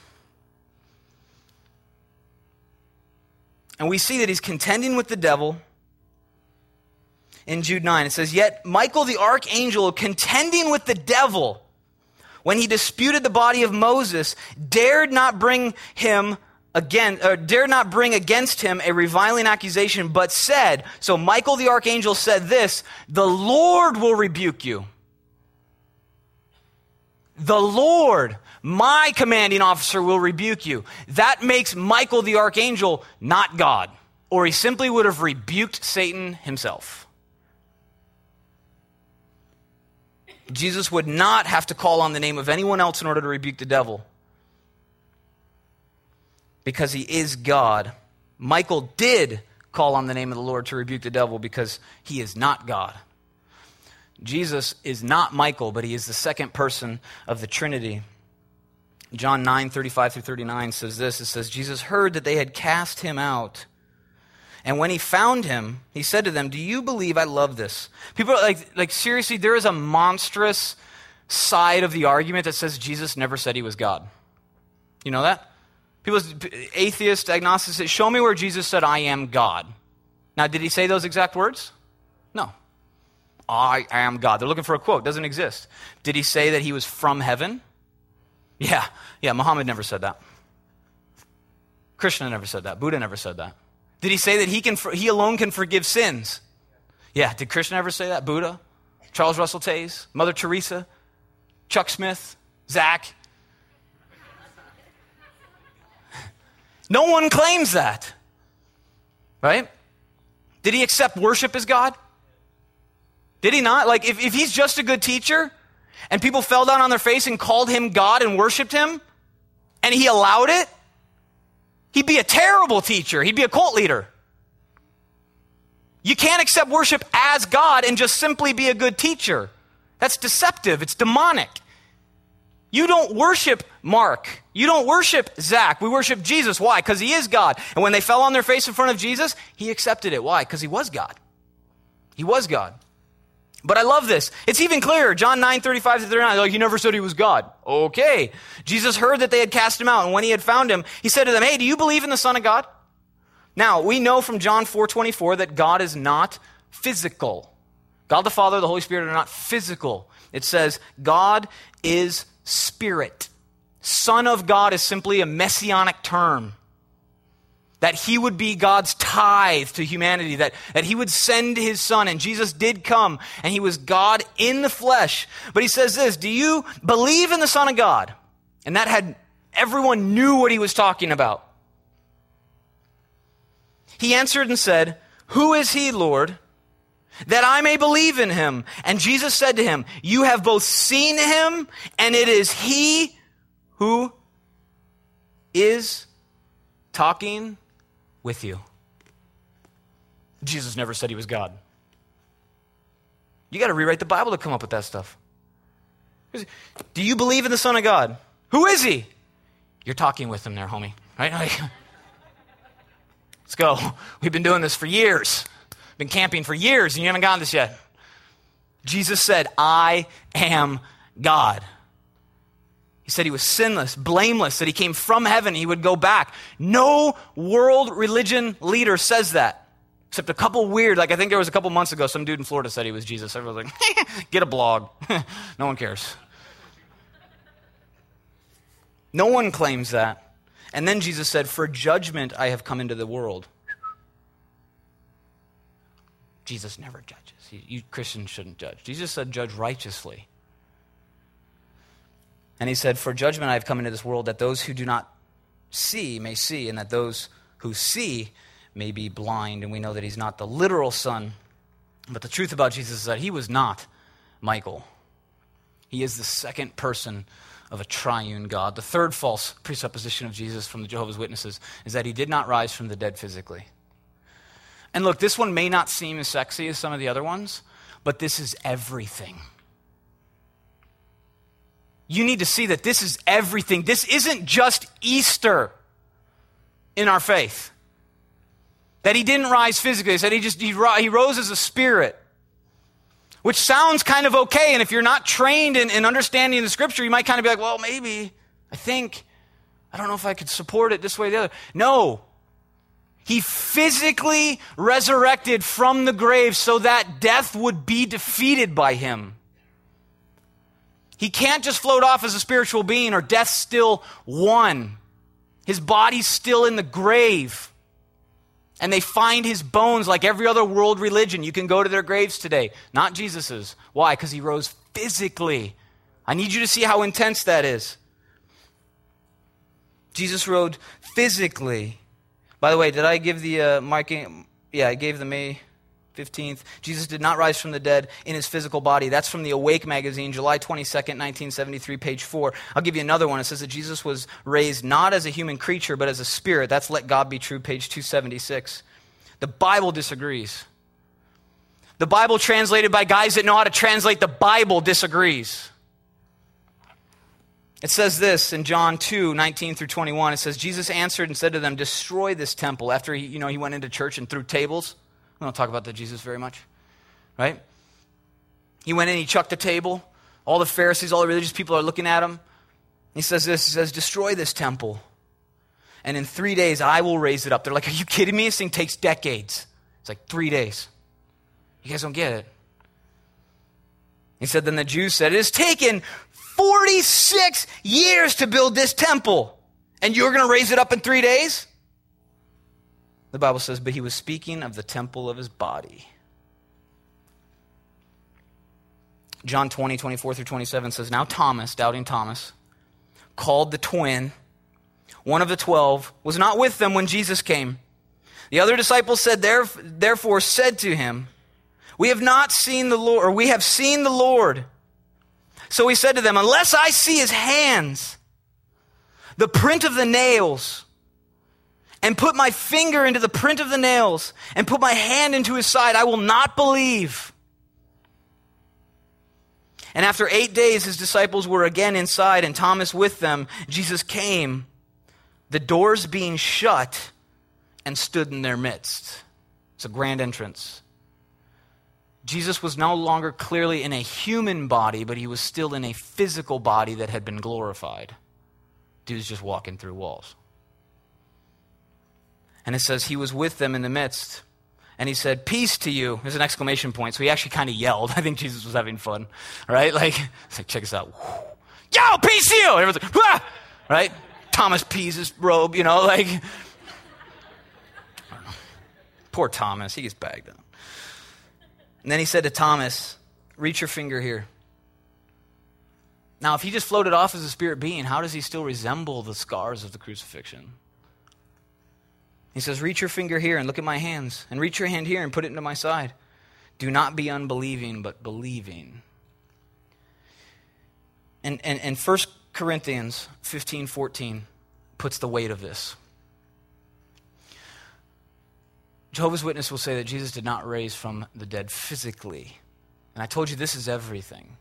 And we see that he's contending with the devil in Jude 9. It says, yet Michael the archangel, contending with the devil, when he disputed the body of Moses, dared not bring against him a reviling accusation, but said, so Michael the archangel said this, the Lord will rebuke you. The Lord, my commanding officer, will rebuke you. That makes Michael the archangel not God, or he simply would have rebuked Satan himself. Jesus would not have to call on the name of anyone else in order to rebuke the devil, because he is God. Michael did call on the name of the Lord to rebuke the devil because he is not God. Jesus is not Michael, but he is the second person of the Trinity. John 9:35-39 says this. It says, Jesus heard that they had cast him out. And when he found him, he said to them, do you believe? I love this. People are like seriously, there is a monstrous side of the argument that says Jesus never said he was God. You know that? People, atheists, agnosticists, show me where Jesus said, I am God. Now, did he say those exact words? No. I am God. They're looking for a quote. Doesn't exist. Did he say that he was from heaven? Yeah, Muhammad never said that. Krishna never said that. Buddha never said that. Did he say that he alone can forgive sins? Yeah, did Krishna ever say that? Buddha? Charles Russell Taze? Mother Teresa? Chuck Smith? Zach? No one claims that, right? Did he accept worship as God? Did he not? Like, if he's just a good teacher and people fell down on their face and called him God and worshiped him and he allowed it, he'd be a terrible teacher. He'd be a cult leader. You can't accept worship as God and just simply be a good teacher. That's deceptive. It's demonic. You don't worship Mark. You don't worship Zach. We worship Jesus. Why? Because he is God. And when they fell on their face in front of Jesus, he accepted it. Why? Because he was God. He was God. But I love this. It's even clearer. John 9:35-39. Like, he never said he was God. Okay. Jesus heard that they had cast him out. And when he had found him, he said to them, hey, do you believe in the Son of God? Now, we know from John 4:24 that God is not physical. God the Father, the Holy Spirit are not physical. It says God is Spirit. Son of God is simply a messianic term. That he would be God's tithe to humanity, that he would send his son, and Jesus did come, and he was God in the flesh. But he says this, do you believe in the Son of God? And that had, everyone knew what he was talking about. He answered and said, who is he, Lord, that I may believe in him? And Jesus said to him, you have both seen him, and it is he who is talking with you. Jesus never said he was God. You got to rewrite the Bible to come up with that stuff. Do you believe in the Son of God? Who is he? You're talking with him there, homie. Right? Like, let's go. We've been doing this for years. Been camping for years, and you haven't gotten this yet. Jesus said, I am God. He said he was sinless, blameless, that he came from heaven, he would go back. No world religion leader says that, except a couple weird, like I think there was a couple months ago, some dude in Florida said he was Jesus. Everyone's like, get a blog. No one cares. No one claims that. And then Jesus said, for judgment I have come into the world. Jesus never judges. You Christians shouldn't judge. Jesus said, judge righteously. And he said, for judgment I have come into this world, that those who do not see may see, and that those who see may be blind. And we know that he's not the literal son. But the truth about Jesus is that he was not Michael. He is the second person of a triune God. The third false presupposition of Jesus from the Jehovah's Witnesses is that he did not rise from the dead physically. And look, this one may not seem as sexy as some of the other ones, but this is everything. You need to see that this is everything. This isn't just Easter in our faith. That he didn't rise physically. That he rose as a spirit. Which sounds kind of okay, and if you're not trained in understanding the Scripture, you might kind of be like, well, maybe, I think, I don't know if I could support it this way or the other. No. He physically resurrected from the grave so that death would be defeated by him. He can't just float off as a spiritual being or death still won. His body's still in the grave. And they find his bones like every other world religion. You can go to their graves today, not Jesus's. Why? Because he rose physically. I need you to see how intense that is. Jesus rose physically. By the way, did I give the I gave the May 15th. Jesus did not rise from the dead in his physical body. That's from the Awake magazine, July 22nd, 1973, page 4. I'll give you another one. It says that Jesus was raised not as a human creature, but as a spirit. That's Let God Be True, page 276. The Bible disagrees. The Bible translated by guys that know how to translate the Bible disagrees. It says this in John 2:19-21. It says, Jesus answered and said to them, destroy this temple. After he went into church and threw tables. We don't talk about that Jesus very much, right? He went in, he chucked a table. All the Pharisees, all the religious people are looking at him. He says this, he says, destroy this temple. And in 3 days, I will raise it up. They're like, are you kidding me? This thing takes decades. It's like 3 days. You guys don't get it. He said, then the Jews said, it has taken 46 years to build this temple, and you're going to raise it up in 3 days? The Bible says, but he was speaking of the temple of his body. John 20:24-27 says, now Thomas, doubting Thomas, called the twin, one of the 12, was not with them when Jesus came. The other disciples said, therefore said to him, we have not seen the Lord, or we have seen the Lord. So he said to them, unless I see his hands, the print of the nails, and put my finger into the print of the nails and put my hand into his side, I will not believe. And after 8 days, his disciples were again inside and Thomas with them. Jesus came, the doors being shut, and stood in their midst. It's a grand entrance. Jesus was no longer clearly in a human body, but he was still in a physical body that had been glorified. Dude's just walking through walls. And it says he was with them in the midst, and he said, "Peace to you." There's an exclamation point, so he actually kind of yelled. I think Jesus was having fun, right? It's like check this out. Yo, peace to you! Everyone's like, "Wah!" Right? Thomas pees his robe, I don't know. Poor Thomas, he gets bagged up. And then he said to Thomas, "Reach your finger here." Now, if he just floated off as a spirit being, how does he still resemble the scars of the crucifixion? He says, "Reach your finger here and look at my hands, and reach your hand here and put it into my side. Do not be unbelieving, but believing." And 1 Corinthians 15:14 puts the weight of this. Jehovah's Witness will say that Jesus did not raise from the dead physically. And I told you this is everything.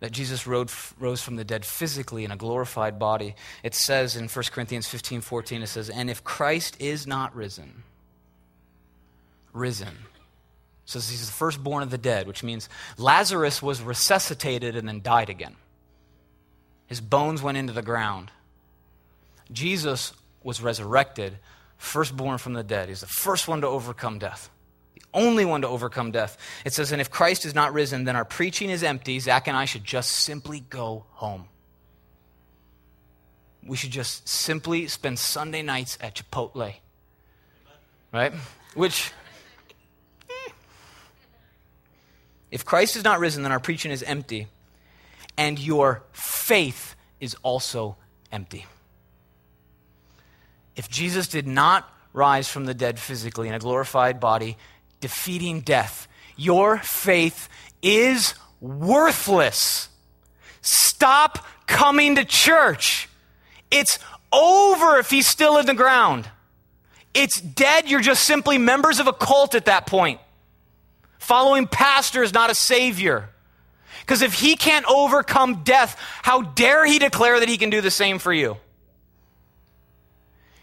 That Jesus rose from the dead physically in a glorified body. It says in 1 Corinthians 15:14, it says, "And if Christ is not risen. It says he's the firstborn of the dead, which means Lazarus was resuscitated and then died again. His bones went into the ground. Jesus was resurrected, firstborn from the dead. He's the first one to overcome death. The only one to overcome death. It says, "And if Christ is not risen, then our preaching is empty. Zach and I should just simply go home." We should just simply spend Sunday nights at Chipotle. Right? Which, if Christ is not risen, then our preaching is empty, and your faith is also empty. If Jesus did not rise from the dead physically in a glorified body, defeating death, your faith is worthless. Stop coming to church. It's over if he's still in the ground. It's dead. You're just simply members of a cult at that point. Following pastor is not a savior. Because if he can't overcome death, how dare he declare that he can do the same for you?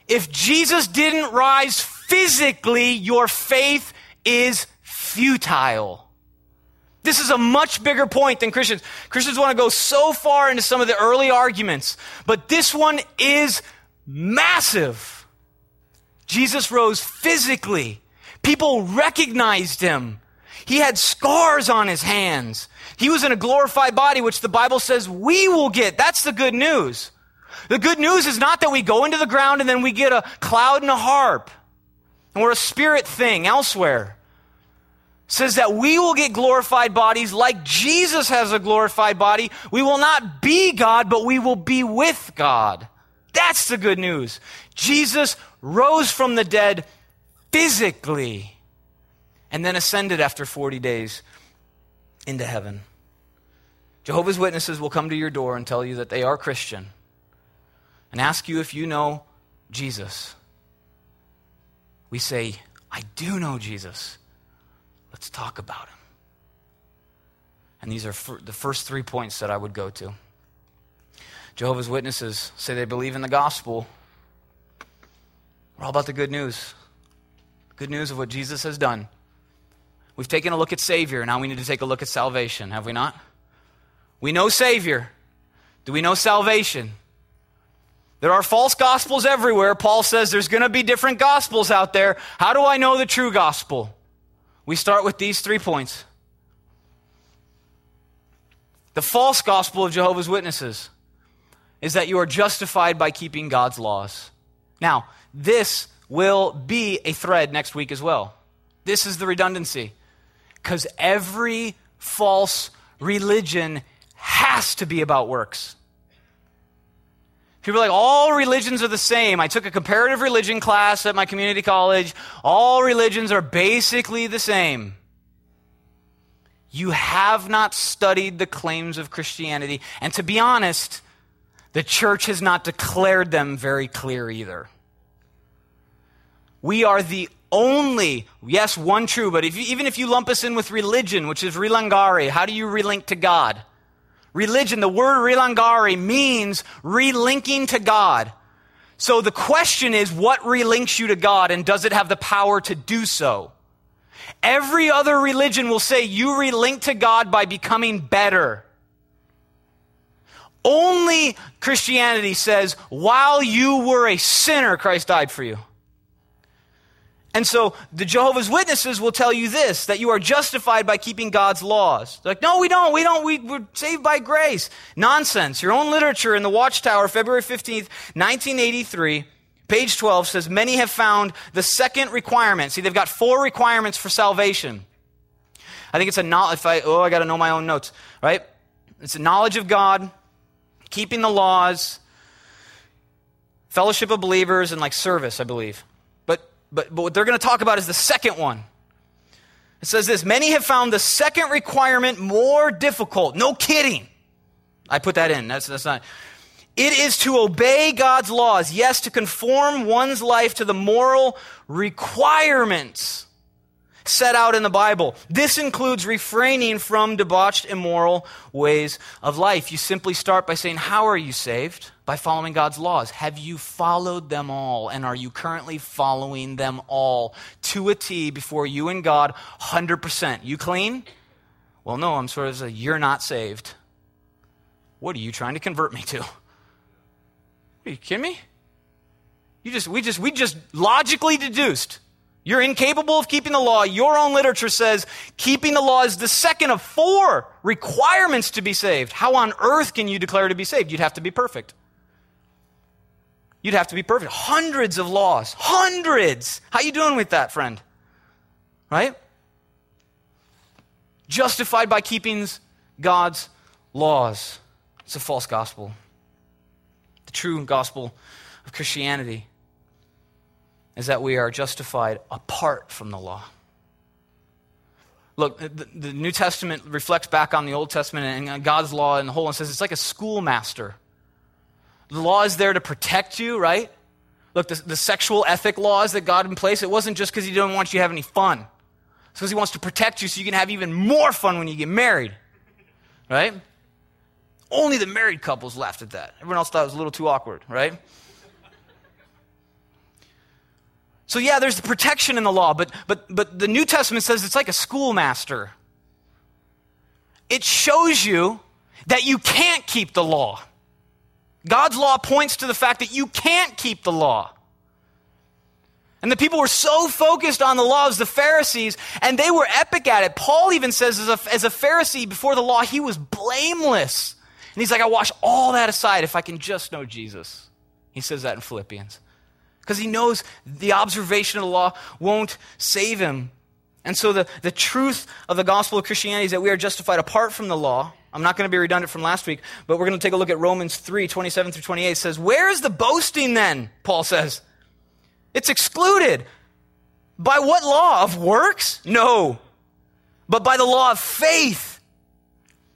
If Jesus didn't rise physically, your faith is futile. This is a much bigger point than Christians. Christians want to go so far into some of the early arguments, but this one is massive. Jesus rose physically. People recognized him. He had scars on his hands. He was in a glorified body, which the Bible says we will get. That's the good news. The good news is not that we go into the ground and then we get a cloud and a harp and we're a spirit thing elsewhere. It says that we will get glorified bodies like Jesus has a glorified body. We will not be God, but we will be with God. That's the good news. Jesus rose from the dead physically and then ascended after 40 days into heaven. Jehovah's Witnesses will come to your door and tell you that they are Christian and ask you if you know Jesus. We say, "I do know Jesus. Let's talk about him." And these are the first 3 points that I would go to. Jehovah's Witnesses say they believe in the gospel. We're all about the good news. Good news of what Jesus has done. We've taken a look at Savior. Now we need to take a look at salvation, have we not? We know Savior. Do we know salvation? There are false gospels everywhere. Paul says there's going to be different gospels out there. How do I know the true gospel? We start with these 3 points. The false gospel of Jehovah's Witnesses is that you are justified by keeping God's laws. Now, this will be a thread next week as well. This is the redundancy. Because every false religion has to be about works. People are like, all religions are the same. I took a comparative religion class at my community college. All religions are basically the same. You have not studied the claims of Christianity. And to be honest, the church has not declared them very clear either. We are the only, yes, one true, but if you, even if you lump us in with religion, which is relangari, how do you relink to God? Religion, the word relangari means relinking to God. So the question is, what relinks you to God, and does it have the power to do so? Every other religion will say you relink to God by becoming better. Only Christianity says, while you were a sinner, Christ died for you. And so the Jehovah's Witnesses will tell you this, that you are justified by keeping God's laws. They're like, no, we don't. We're saved by grace. Nonsense. Your own literature in the Watchtower, February 15th, 1983, page 12 says, many have found the second requirement. See, they've got four requirements for salvation. I think it's a knowledge, I got to know my own notes, right? It's a knowledge of God, keeping the laws, fellowship of believers, and like service, I believe. But what they're going to talk about is the second one. It says this, many have found the second requirement more difficult. No kidding. I put that in. That's not. It is to obey God's laws. Yes, to conform one's life to the moral requirements set out in the Bible. This includes refraining from debauched, immoral ways of life. You simply start by saying, how are you saved? By following God's laws. Have you followed them all? And are you currently following them all to a T before you and God? 100%. You clean? Well, no, I'm sort of saying, you're not saved. What are you trying to convert me to? Are you kidding me? We just logically deduced you're incapable of keeping the law. Your own literature says keeping the law is the second of four requirements to be saved. How on earth can you declare to be saved? You'd have to be perfect. You'd have to be perfect. Hundreds of laws. Hundreds. How you doing with that, friend? Right? Justified by keeping God's laws. It's a false gospel. The true gospel of Christianity is that we are justified apart from the law. Look, the New Testament reflects back on the Old Testament and God's law and the whole, and says it's like a schoolmaster. The law is there to protect you, right? Look, the sexual ethic laws that God in place, it wasn't just because he didn't want you to have any fun. It's because he wants to protect you so you can have even more fun when you get married, right? Only the married couples laughed at that. Everyone else thought it was a little too awkward, right? So yeah, there's the protection in the law, but the New Testament says it's like a schoolmaster. It shows you that you can't keep the law. God's law points to the fact that you can't keep the law. And the people were so focused on the laws, the Pharisees, and they were epic at it. Paul even says as a Pharisee before the law, he was blameless. And he's like, I wash all that aside if I can just know Jesus. He says that in Philippians. Because he knows the observation of the law won't save him. And so the truth of the gospel of Christianity is that we are justified apart from the law. I'm not going to be redundant from last week, but we're going to take a look at Romans 3, 27 through 28. It says, where is the boasting then, Paul says? It's excluded. By what law? Of works? No. But by the law of faith.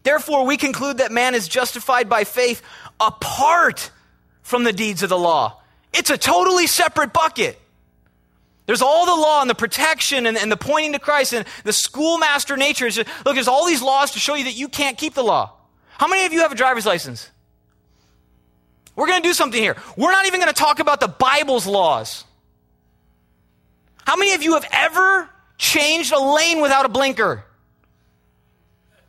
Therefore, we conclude that man is justified by faith apart from the deeds of the law. It's a totally separate bucket. There's all the law and the protection and the pointing to Christ and the schoolmaster nature. Just, look, there's all these laws to show you that you can't keep the law. How many of you have a driver's license? We're going to do something here. We're not even going to talk about the Bible's laws. How many of you have ever changed a lane without a blinker?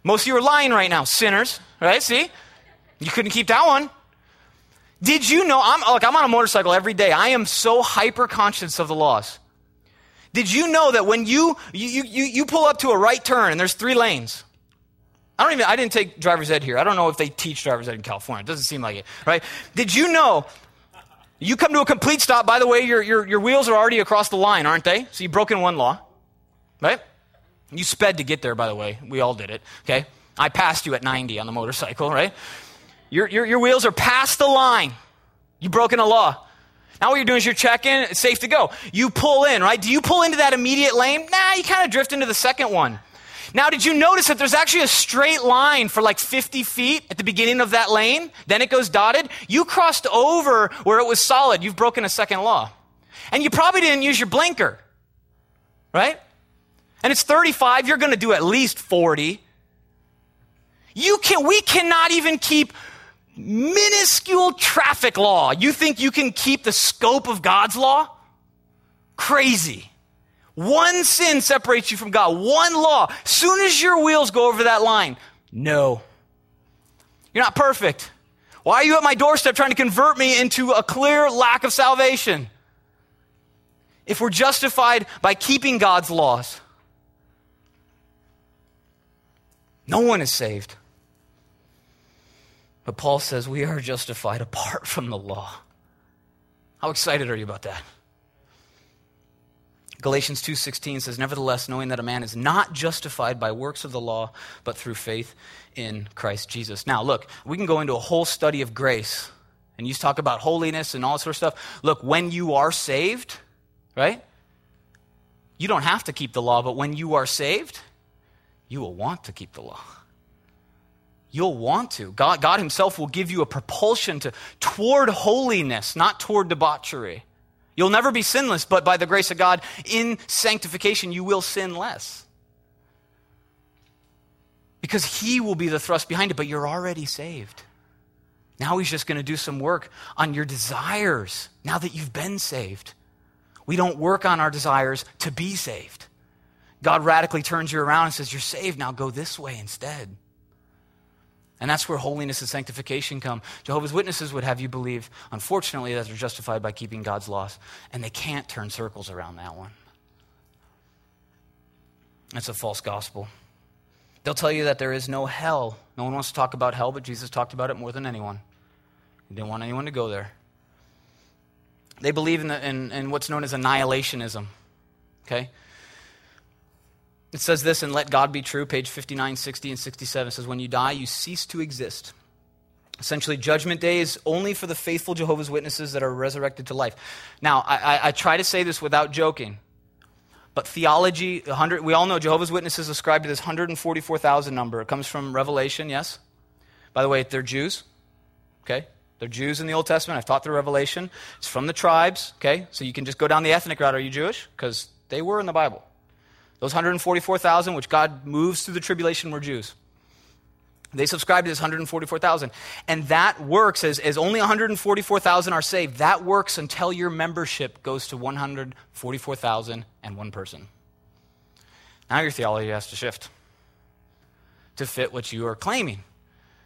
Most of you are lying right now, sinners, right? See? You couldn't keep that one. Did you know, I'm on a motorcycle every day. I am so hyper-conscious of the laws. Did you know that when you pull up to a right turn and there's three lanes? I didn't take driver's ed here. I don't know if they teach driver's ed in California. It doesn't seem like it, right? Did you know, you come to a complete stop, by the way, your wheels are already across the line, aren't they? So you've broken one law, right? You sped to get there, by the way. We all did it, okay? I passed you at 90 on the motorcycle, right? Your wheels are past the line. You've broken a law. Now what you're doing is you're checking. It's safe to go. You pull in, right? Do you pull into that immediate lane? Nah, you kind of drift into the second one. Now, did you notice that there's actually a straight line for like 50 feet at the beginning of that lane? Then it goes dotted. You crossed over where it was solid. You've broken a second law. And you probably didn't use your blinker, right? And it's 35, you're going to do at least 40. We cannot even keep minuscule traffic law. You think you can keep the scope of God's law? Crazy. One sin separates you from God. One law. Soon as your wheels go over that line, no. You're not perfect. Why are you at my doorstep trying to convert me into a clear lack of salvation? If we're justified by keeping God's laws, no one is saved. But Paul says we are justified apart from the law. How excited are you about that? Galatians 2:16 says, nevertheless, knowing that a man is not justified by works of the law, but through faith in Christ Jesus. Now, look, we can go into a whole study of grace, and you talk about holiness and all sort of stuff. Look, when you are saved, right? You don't have to keep the law, but when you are saved, you will want to keep the law. You'll want to. God himself will give you a propulsion toward holiness, not toward debauchery. You'll never be sinless, but by the grace of God, in sanctification, you will sin less. Because he will be the thrust behind it, but you're already saved. Now he's just going to do some work on your desires now that you've been saved. We don't work on our desires to be saved. God radically turns you around and says, you're saved, now go this way instead. And that's where holiness and sanctification come. Jehovah's Witnesses would have you believe, unfortunately, that they're justified by keeping God's laws, and they can't turn circles around that one. That's a false gospel. They'll tell you that there is no hell. No one wants to talk about hell, but Jesus talked about it more than anyone. He didn't want anyone to go there. They believe in what's known as annihilationism, okay? It says this in Let God Be True, page 59, 60, and 67. It says, when you die, you cease to exist. Essentially, judgment day is only for the faithful Jehovah's Witnesses that are resurrected to life. Now, I try to say this without joking, but theology, we all know Jehovah's Witnesses ascribe to this 144,000 number. It comes from Revelation, yes? By the way, they're Jews, okay? They're Jews in the Old Testament. I've taught through Revelation. It's from the tribes, okay? So you can just go down the ethnic route. Are you Jewish? Because they were in the Bible. Those 144,000, which God moves through the tribulation, were Jews. They subscribe to this 144,000. And that works as only 144,000 are saved. That works until your membership goes to 144,000 and one person. Now your theology has to shift to fit what you are claiming.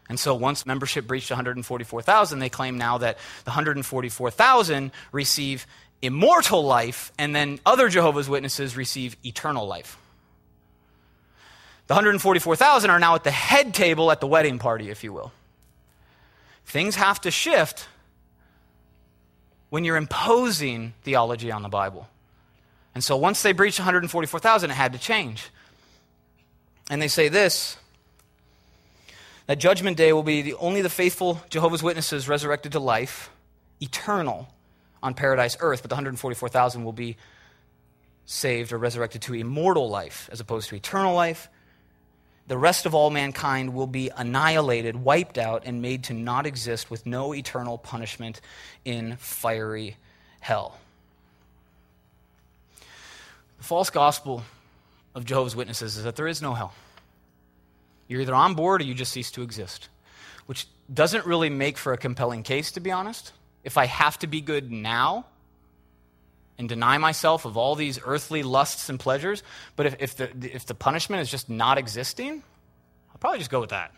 And so once membership reached 144,000, they claim now that the 144,000 receive immortal life, and then other Jehovah's Witnesses receive eternal life. The 144,000 are now at the head table at the wedding party, if you will. Things have to shift when you're imposing theology on the Bible. And so once they breached 144,000, it had to change. And they say this, that judgment day will be only the faithful Jehovah's Witnesses resurrected to life, eternal on paradise earth, but the 144,000 will be saved or resurrected to immortal life as opposed to eternal life. The rest of all mankind will be annihilated, wiped out, and made to not exist with no eternal punishment in fiery hell. The false gospel of Jehovah's Witnesses is that there is no hell. You're either on board or you just cease to exist, which doesn't really make for a compelling case, to be honest. If I have to be good now and deny myself of all these earthly lusts and pleasures, but if the punishment is just not existing, I'll probably just go with that.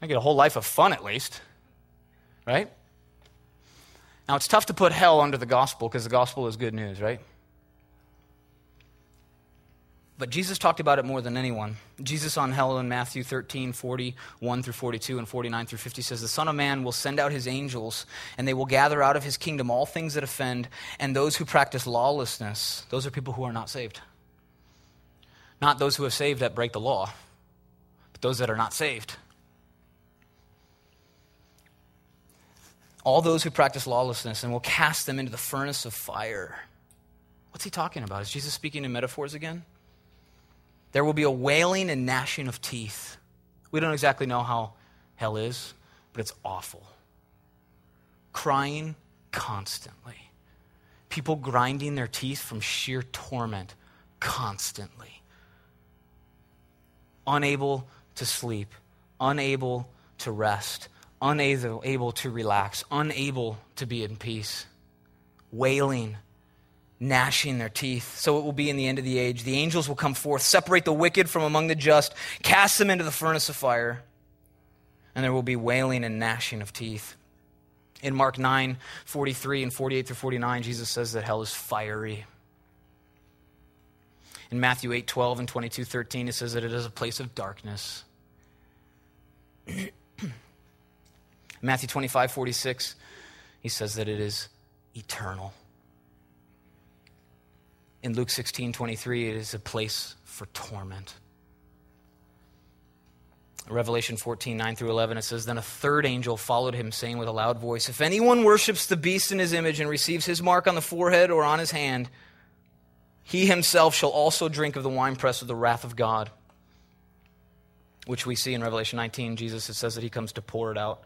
I get a whole life of fun at least, right? Now, it's tough to put hell under the gospel because the gospel is good news, right? But Jesus talked about it more than anyone. Jesus on hell in Matthew 13, 41 through 42 and 49 through 50 says, the Son of Man will send out his angels, and they will gather out of his kingdom all things that offend, and those who practice lawlessness. Those are people who are not saved. Not those who are saved that break the law, but those that are not saved. All those who practice lawlessness, and will cast them into the furnace of fire. What's he talking about? Is Jesus speaking in metaphors again? There will be a wailing and gnashing of teeth. We don't exactly know how hell is, but it's awful. Crying constantly. people grinding their teeth from sheer torment constantly, unable to sleep, unable to rest, unable to relax, unable to be in peace, wailing, gnashing their teeth. So it will be in the end of the age. The angels will come forth, separate the wicked from among the just, cast them into the furnace of fire, and there will be wailing and gnashing of teeth. In Mark 9, 43 and 48 through 49, Jesus says that hell is fiery. In Matthew 8, 12 and 22, 13, it says that it is a place of darkness. Matthew 25, 46, he says that it is eternal. In Luke 16, 23, it is a place for torment. Revelation 14, 9 through 11, it says, Then a third angel followed him, saying with a loud voice, If anyone worships the beast in his image and receives his mark on the forehead or on his hand, he himself shall also drink of the winepress of the wrath of God, which we see in Revelation 19. Jesus, it says that he comes to pour it out.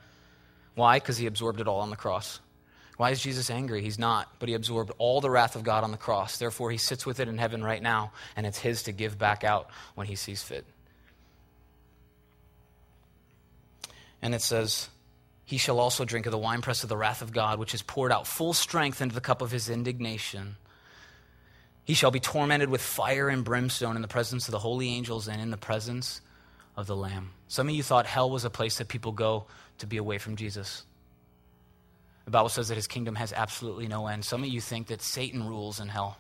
Why? Because he absorbed it all on the cross. Why is Jesus angry? He's not, but he absorbed all the wrath of God on the cross. Therefore, he sits with it in heaven right now, and it's his to give back out when he sees fit. And it says, He shall also drink of the winepress of the wrath of God, which is poured out full strength into the cup of his indignation. He shall be tormented with fire and brimstone in the presence of the holy angels and in the presence of the Lamb. Some of you thought hell was a place that people go to be away from Jesus. The Bible says that his kingdom has absolutely no end. Some of you think that Satan rules in hell.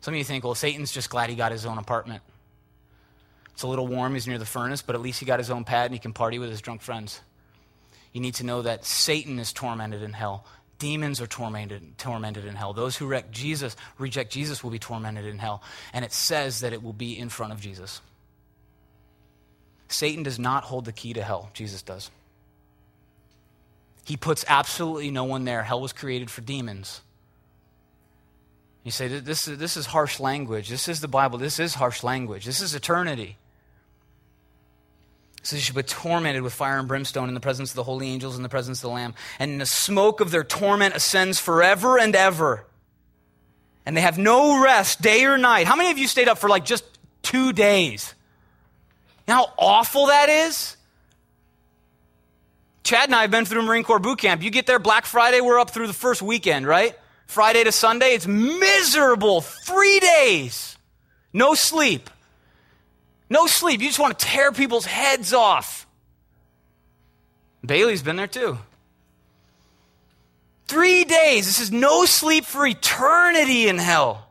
Some of you think, well, Satan's just glad he got his own apartment. It's a little warm, he's near the furnace, but at least he got his own pad and he can party with his drunk friends. You need to know that Satan is tormented in hell. Demons are tormented in hell. Those who reject Jesus will be tormented in hell. And it says that it will be in front of Jesus. Satan does not hold the key to hell. Jesus does. He puts absolutely no one there. Hell was created for demons. You say, this is harsh language. This is the Bible. This is harsh language. This is eternity. So you shall be tormented with fire and brimstone in the presence of the holy angels and in the presence of the Lamb. And the smoke of their torment ascends forever and ever. And they have no rest day or night. How many of you stayed up for like just 2 days? You know how awful that is? Chad and I have been through Marine Corps boot camp. You get there Black Friday, we're up through the first weekend, right? Friday to Sunday, it's miserable. 3 days. No sleep. No sleep. You just want to tear people's heads off. Bailey's been there too. 3 days. This is no sleep for eternity in hell.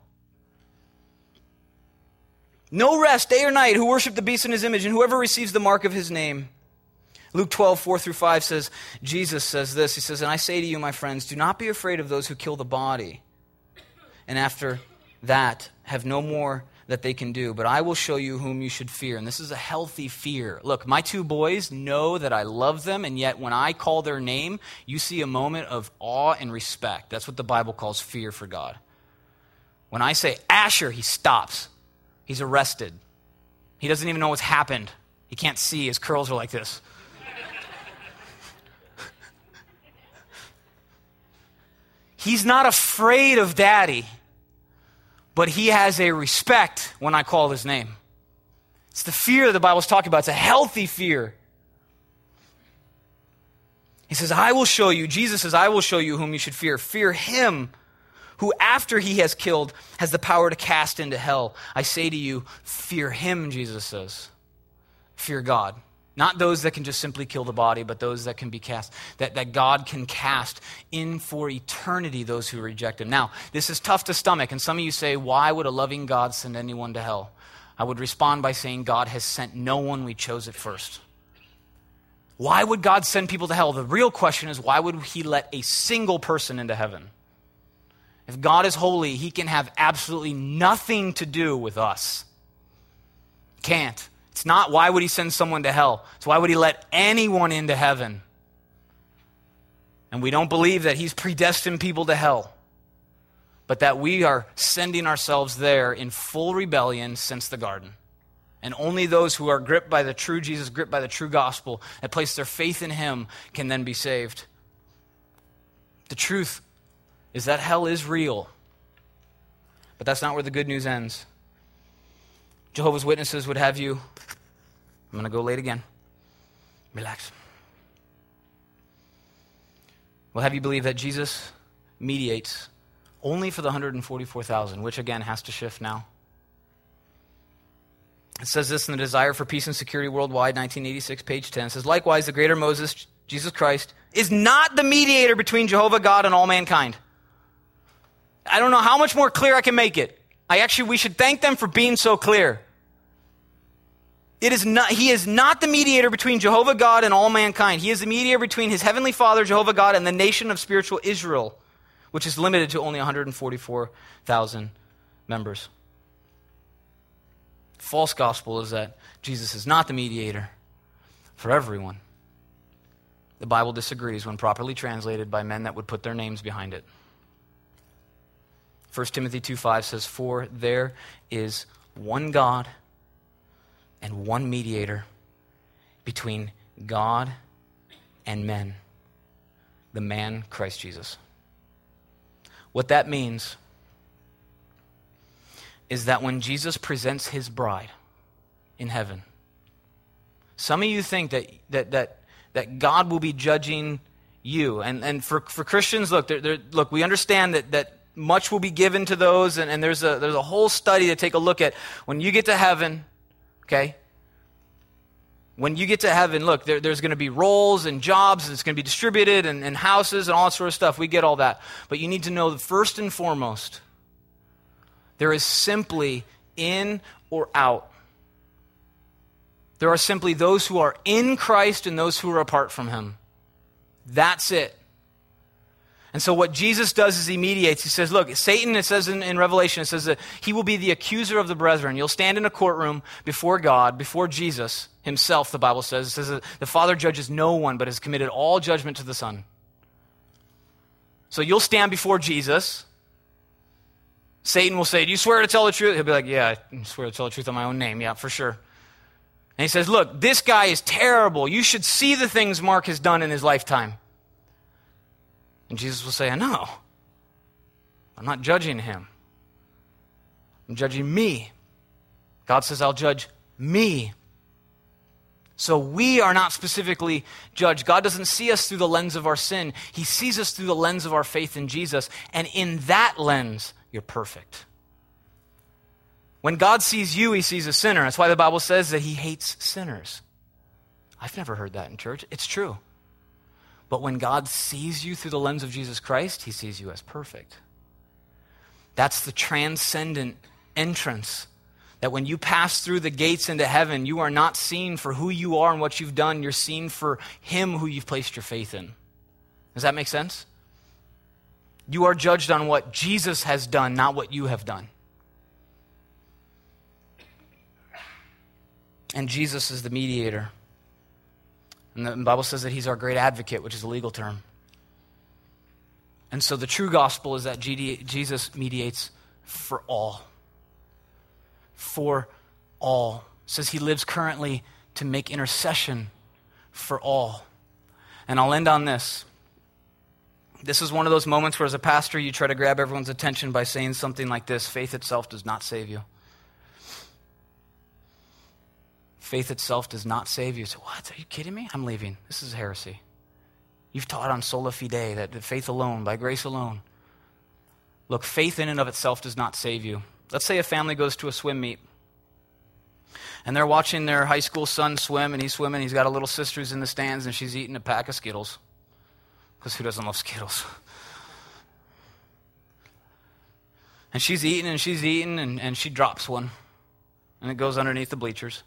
No rest day or night, who worship the beast in his image and whoever receives the mark of his name. Luke 12, 4 through 5 says, Jesus says this. He says, And I say to you, my friends, do not be afraid of those who kill the body, and after that have no more that they can do, but I will show you whom you should fear. And this is a healthy fear. Look, my 2 boys know that I love them, and yet when I call their name, you see a moment of awe and respect. That's what the Bible calls fear for God. When I say Asher, he stops. He's arrested. He doesn't even know what's happened. He can't see. His curls are like this. He's not afraid of Daddy. But he has a respect when I call his name. It's the fear the Bible's talking about. It's a healthy fear. He says, I will show you. Jesus says, I will show you whom you should fear. Fear him who after he has killed has the power to cast into hell. I say to you, fear him, Jesus says. Fear God. Not those that can just simply kill the body, but those that can be cast, that God can cast in for eternity those who reject him. Now, this is tough to stomach, and some of you say, why would a loving God send anyone to hell? I would respond by saying God has sent no one. We chose it first. Why would God send people to hell? The real question is, why would he let a single person into heaven? If God is holy, he can have absolutely nothing to do with us. Can't. It's not why would he send someone to hell. It's why would he let anyone into heaven? And we don't believe that he's predestined people to hell, but that we are sending ourselves there in full rebellion since the garden. And only those who are gripped by the true Jesus, gripped by the true gospel, that place their faith in him can then be saved. The truth is that hell is real. But that's not where the good news ends. Jehovah's Witnesses would have you, I'm going to go late again. Relax. We'll have you believe that Jesus mediates only for the 144,000, which again has to shift now. It says this in the Desire for Peace and Security Worldwide, 1986, page 10. It says, likewise, the greater Moses, Jesus Christ, is not the mediator between Jehovah God and all mankind. I don't know how much more clear I can make it. We should thank them for being so clear. He is not the mediator between Jehovah God and all mankind. He is the mediator between his heavenly Father, Jehovah God, and the nation of spiritual Israel, which is limited to only 144,000 members. False gospel is that Jesus is not the mediator for everyone. The Bible disagrees when properly translated by men that would put their names behind it. 1 Timothy 2:5 says, for there is one God and one mediator between God and men, the man Christ Jesus. What that means is that when Jesus presents his bride in heaven, some of you think that God will be judging you. And for Christians, look, we understand that much will be given to those, and there's a whole study to take a look at. When you get to heaven, okay? When you get to heaven, look, there's going to be roles and jobs, and it's going to be distributed, and houses, and all that sort of stuff. We get all that. But you need to know that first and foremost, there is simply in or out. There are simply those who are in Christ and those who are apart from him. That's it. And so what Jesus does is he mediates. He says, look, Satan, it says in Revelation, it says that he will be the accuser of the brethren. You'll stand in a courtroom before God, before Jesus himself, the Bible says. It says that the Father judges no one, but has committed all judgment to the Son. So you'll stand before Jesus. Satan will say, do you swear to tell the truth? He'll be like, yeah, I swear to tell the truth on my own name. Yeah, for sure. And he says, look, this guy is terrible. You should see the things Mark has done in his lifetime. And Jesus will say, I know. I'm not judging him. I'm judging me. God says, I'll judge me. So we are not specifically judged. God doesn't see us through the lens of our sin. He sees us through the lens of our faith in Jesus. And in that lens, you're perfect. When God sees you, he sees a sinner. That's why the Bible says that he hates sinners. I've never heard that in church. It's true. But when God sees you through the lens of Jesus Christ, he sees you as perfect. That's the transcendent entrance. That when you pass through the gates into heaven, you are not seen for who you are and what you've done. You're seen for him who you've placed your faith in. Does that make sense? You are judged on what Jesus has done, not what you have done. And Jesus is the mediator. And the Bible says that he's our great advocate, which is a legal term. And so the true gospel is that Jesus mediates for all. For all. It says he lives currently to make intercession for all. And I'll end on this. This is one of those moments where as a pastor, you try to grab everyone's attention by saying something like this: faith itself does not save you. Faith itself does not save you. You say, what? Are you kidding me? I'm leaving. This is heresy. You've taught on sola fide, that faith alone, by grace alone. Look, faith in and of itself does not save you. Let's say a family goes to a swim meet, and they're watching their high school son swim, and he's swimming. He's got a little sister who's in the stands, and she's eating a pack of Skittles, because who doesn't love Skittles? And she's eating, and she drops one, and it goes underneath the bleachers.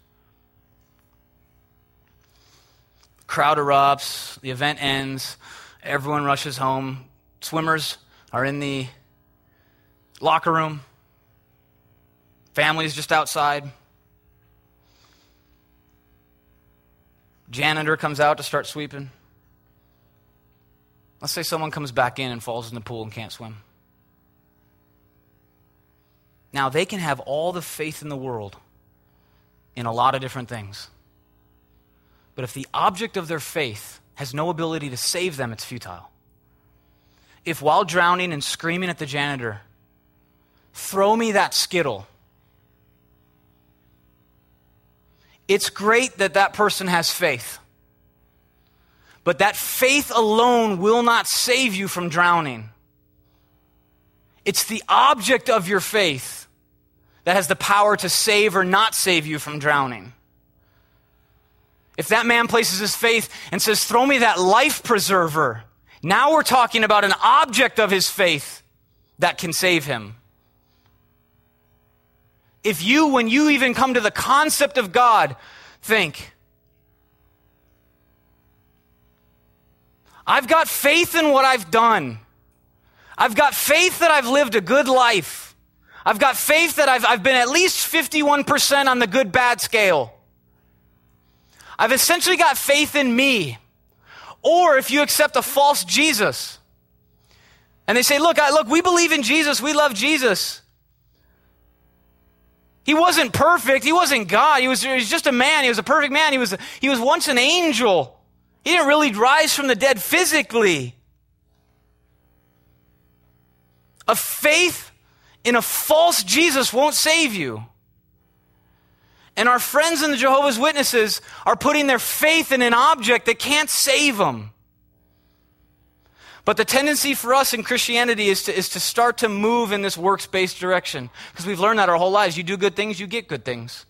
Crowd erupts, the event ends, everyone rushes home. Swimmers are in the locker room. Families just outside. Janitor comes out to start sweeping. Let's say someone comes back in and falls in the pool and can't swim. Now, they can have all the faith in the world in a lot of different things. But if the object of their faith has no ability to save them, it's futile. If while drowning and screaming at the janitor, Throw me that skittle. It's great that that person has faith. But that faith alone will not save you from drowning. It's the object of your faith that has the power to save or not save you from drowning. If that man places his faith and says, throw me that life preserver, now we're talking about an object of his faith that can save him. If you, when you even come to the concept of God, think, I've got faith in what I've done. I've got faith that I've lived a good life. I've got faith that I've been at least 51% on the good bad scale. I've essentially got faith in me. Or if you accept a false Jesus and they say, look, we believe in Jesus. We love Jesus. He wasn't perfect. He wasn't God. He was just a man. He was a perfect man. He was once an angel. He didn't really rise from the dead physically. A faith in a false Jesus won't save you. And our friends in the Jehovah's Witnesses are putting their faith in an object that can't save them. But the tendency for us in Christianity is to start to move in this works-based direction. Because we've learned that our whole lives. You do good things, you get good things.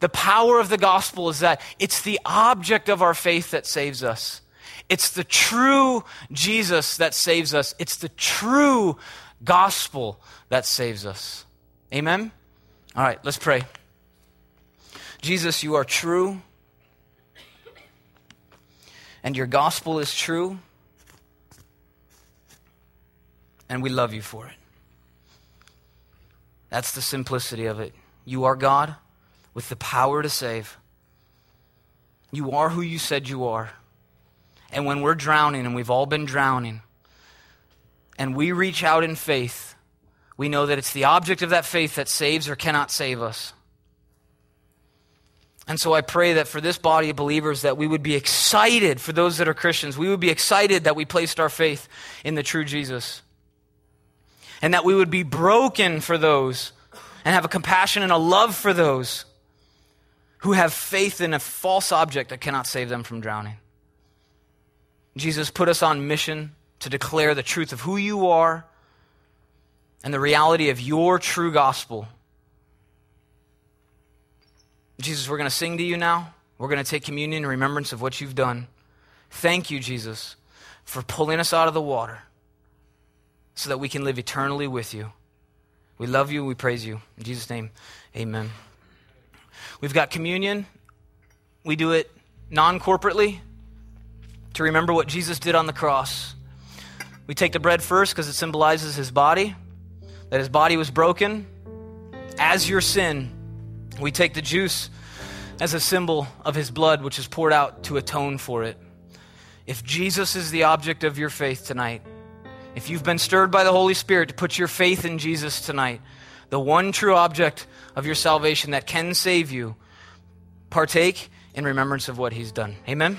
The power of the gospel is that it's the object of our faith that saves us. It's the true Jesus that saves us. It's the true gospel that saves us. Amen? All right, let's pray. Jesus, you are true, and your gospel is true, and we love you for it. That's the simplicity of it. You are God with the power to save. You are who you said you are. And when we're drowning, and we've all been drowning, and we reach out in faith, we know that it's the object of that faith that saves or cannot save us. And so I pray that for this body of believers that we would be excited, for those that are Christians, we would be excited that we placed our faith in the true Jesus. And that we would be broken for those and have a compassion and a love for those who have faith in a false object that cannot save them from drowning. Jesus, put us on mission to declare the truth of who you are and the reality of your true gospel. Jesus, we're going to sing to you now. We're going to take communion in remembrance of what you've done. Thank you, Jesus, for pulling us out of the water so that we can live eternally with you. We love you. We praise you. In Jesus' name, amen. We've got communion. We do it non-corporately to remember what Jesus did on the cross. We take the bread first because it symbolizes his body, that his body was broken as your sin. We take the juice as a symbol of his blood, which is poured out to atone for it. If Jesus is the object of your faith tonight, if you've been stirred by the Holy Spirit to put your faith in Jesus tonight, the one true object of your salvation that can save you, partake in remembrance of what he's done. Amen.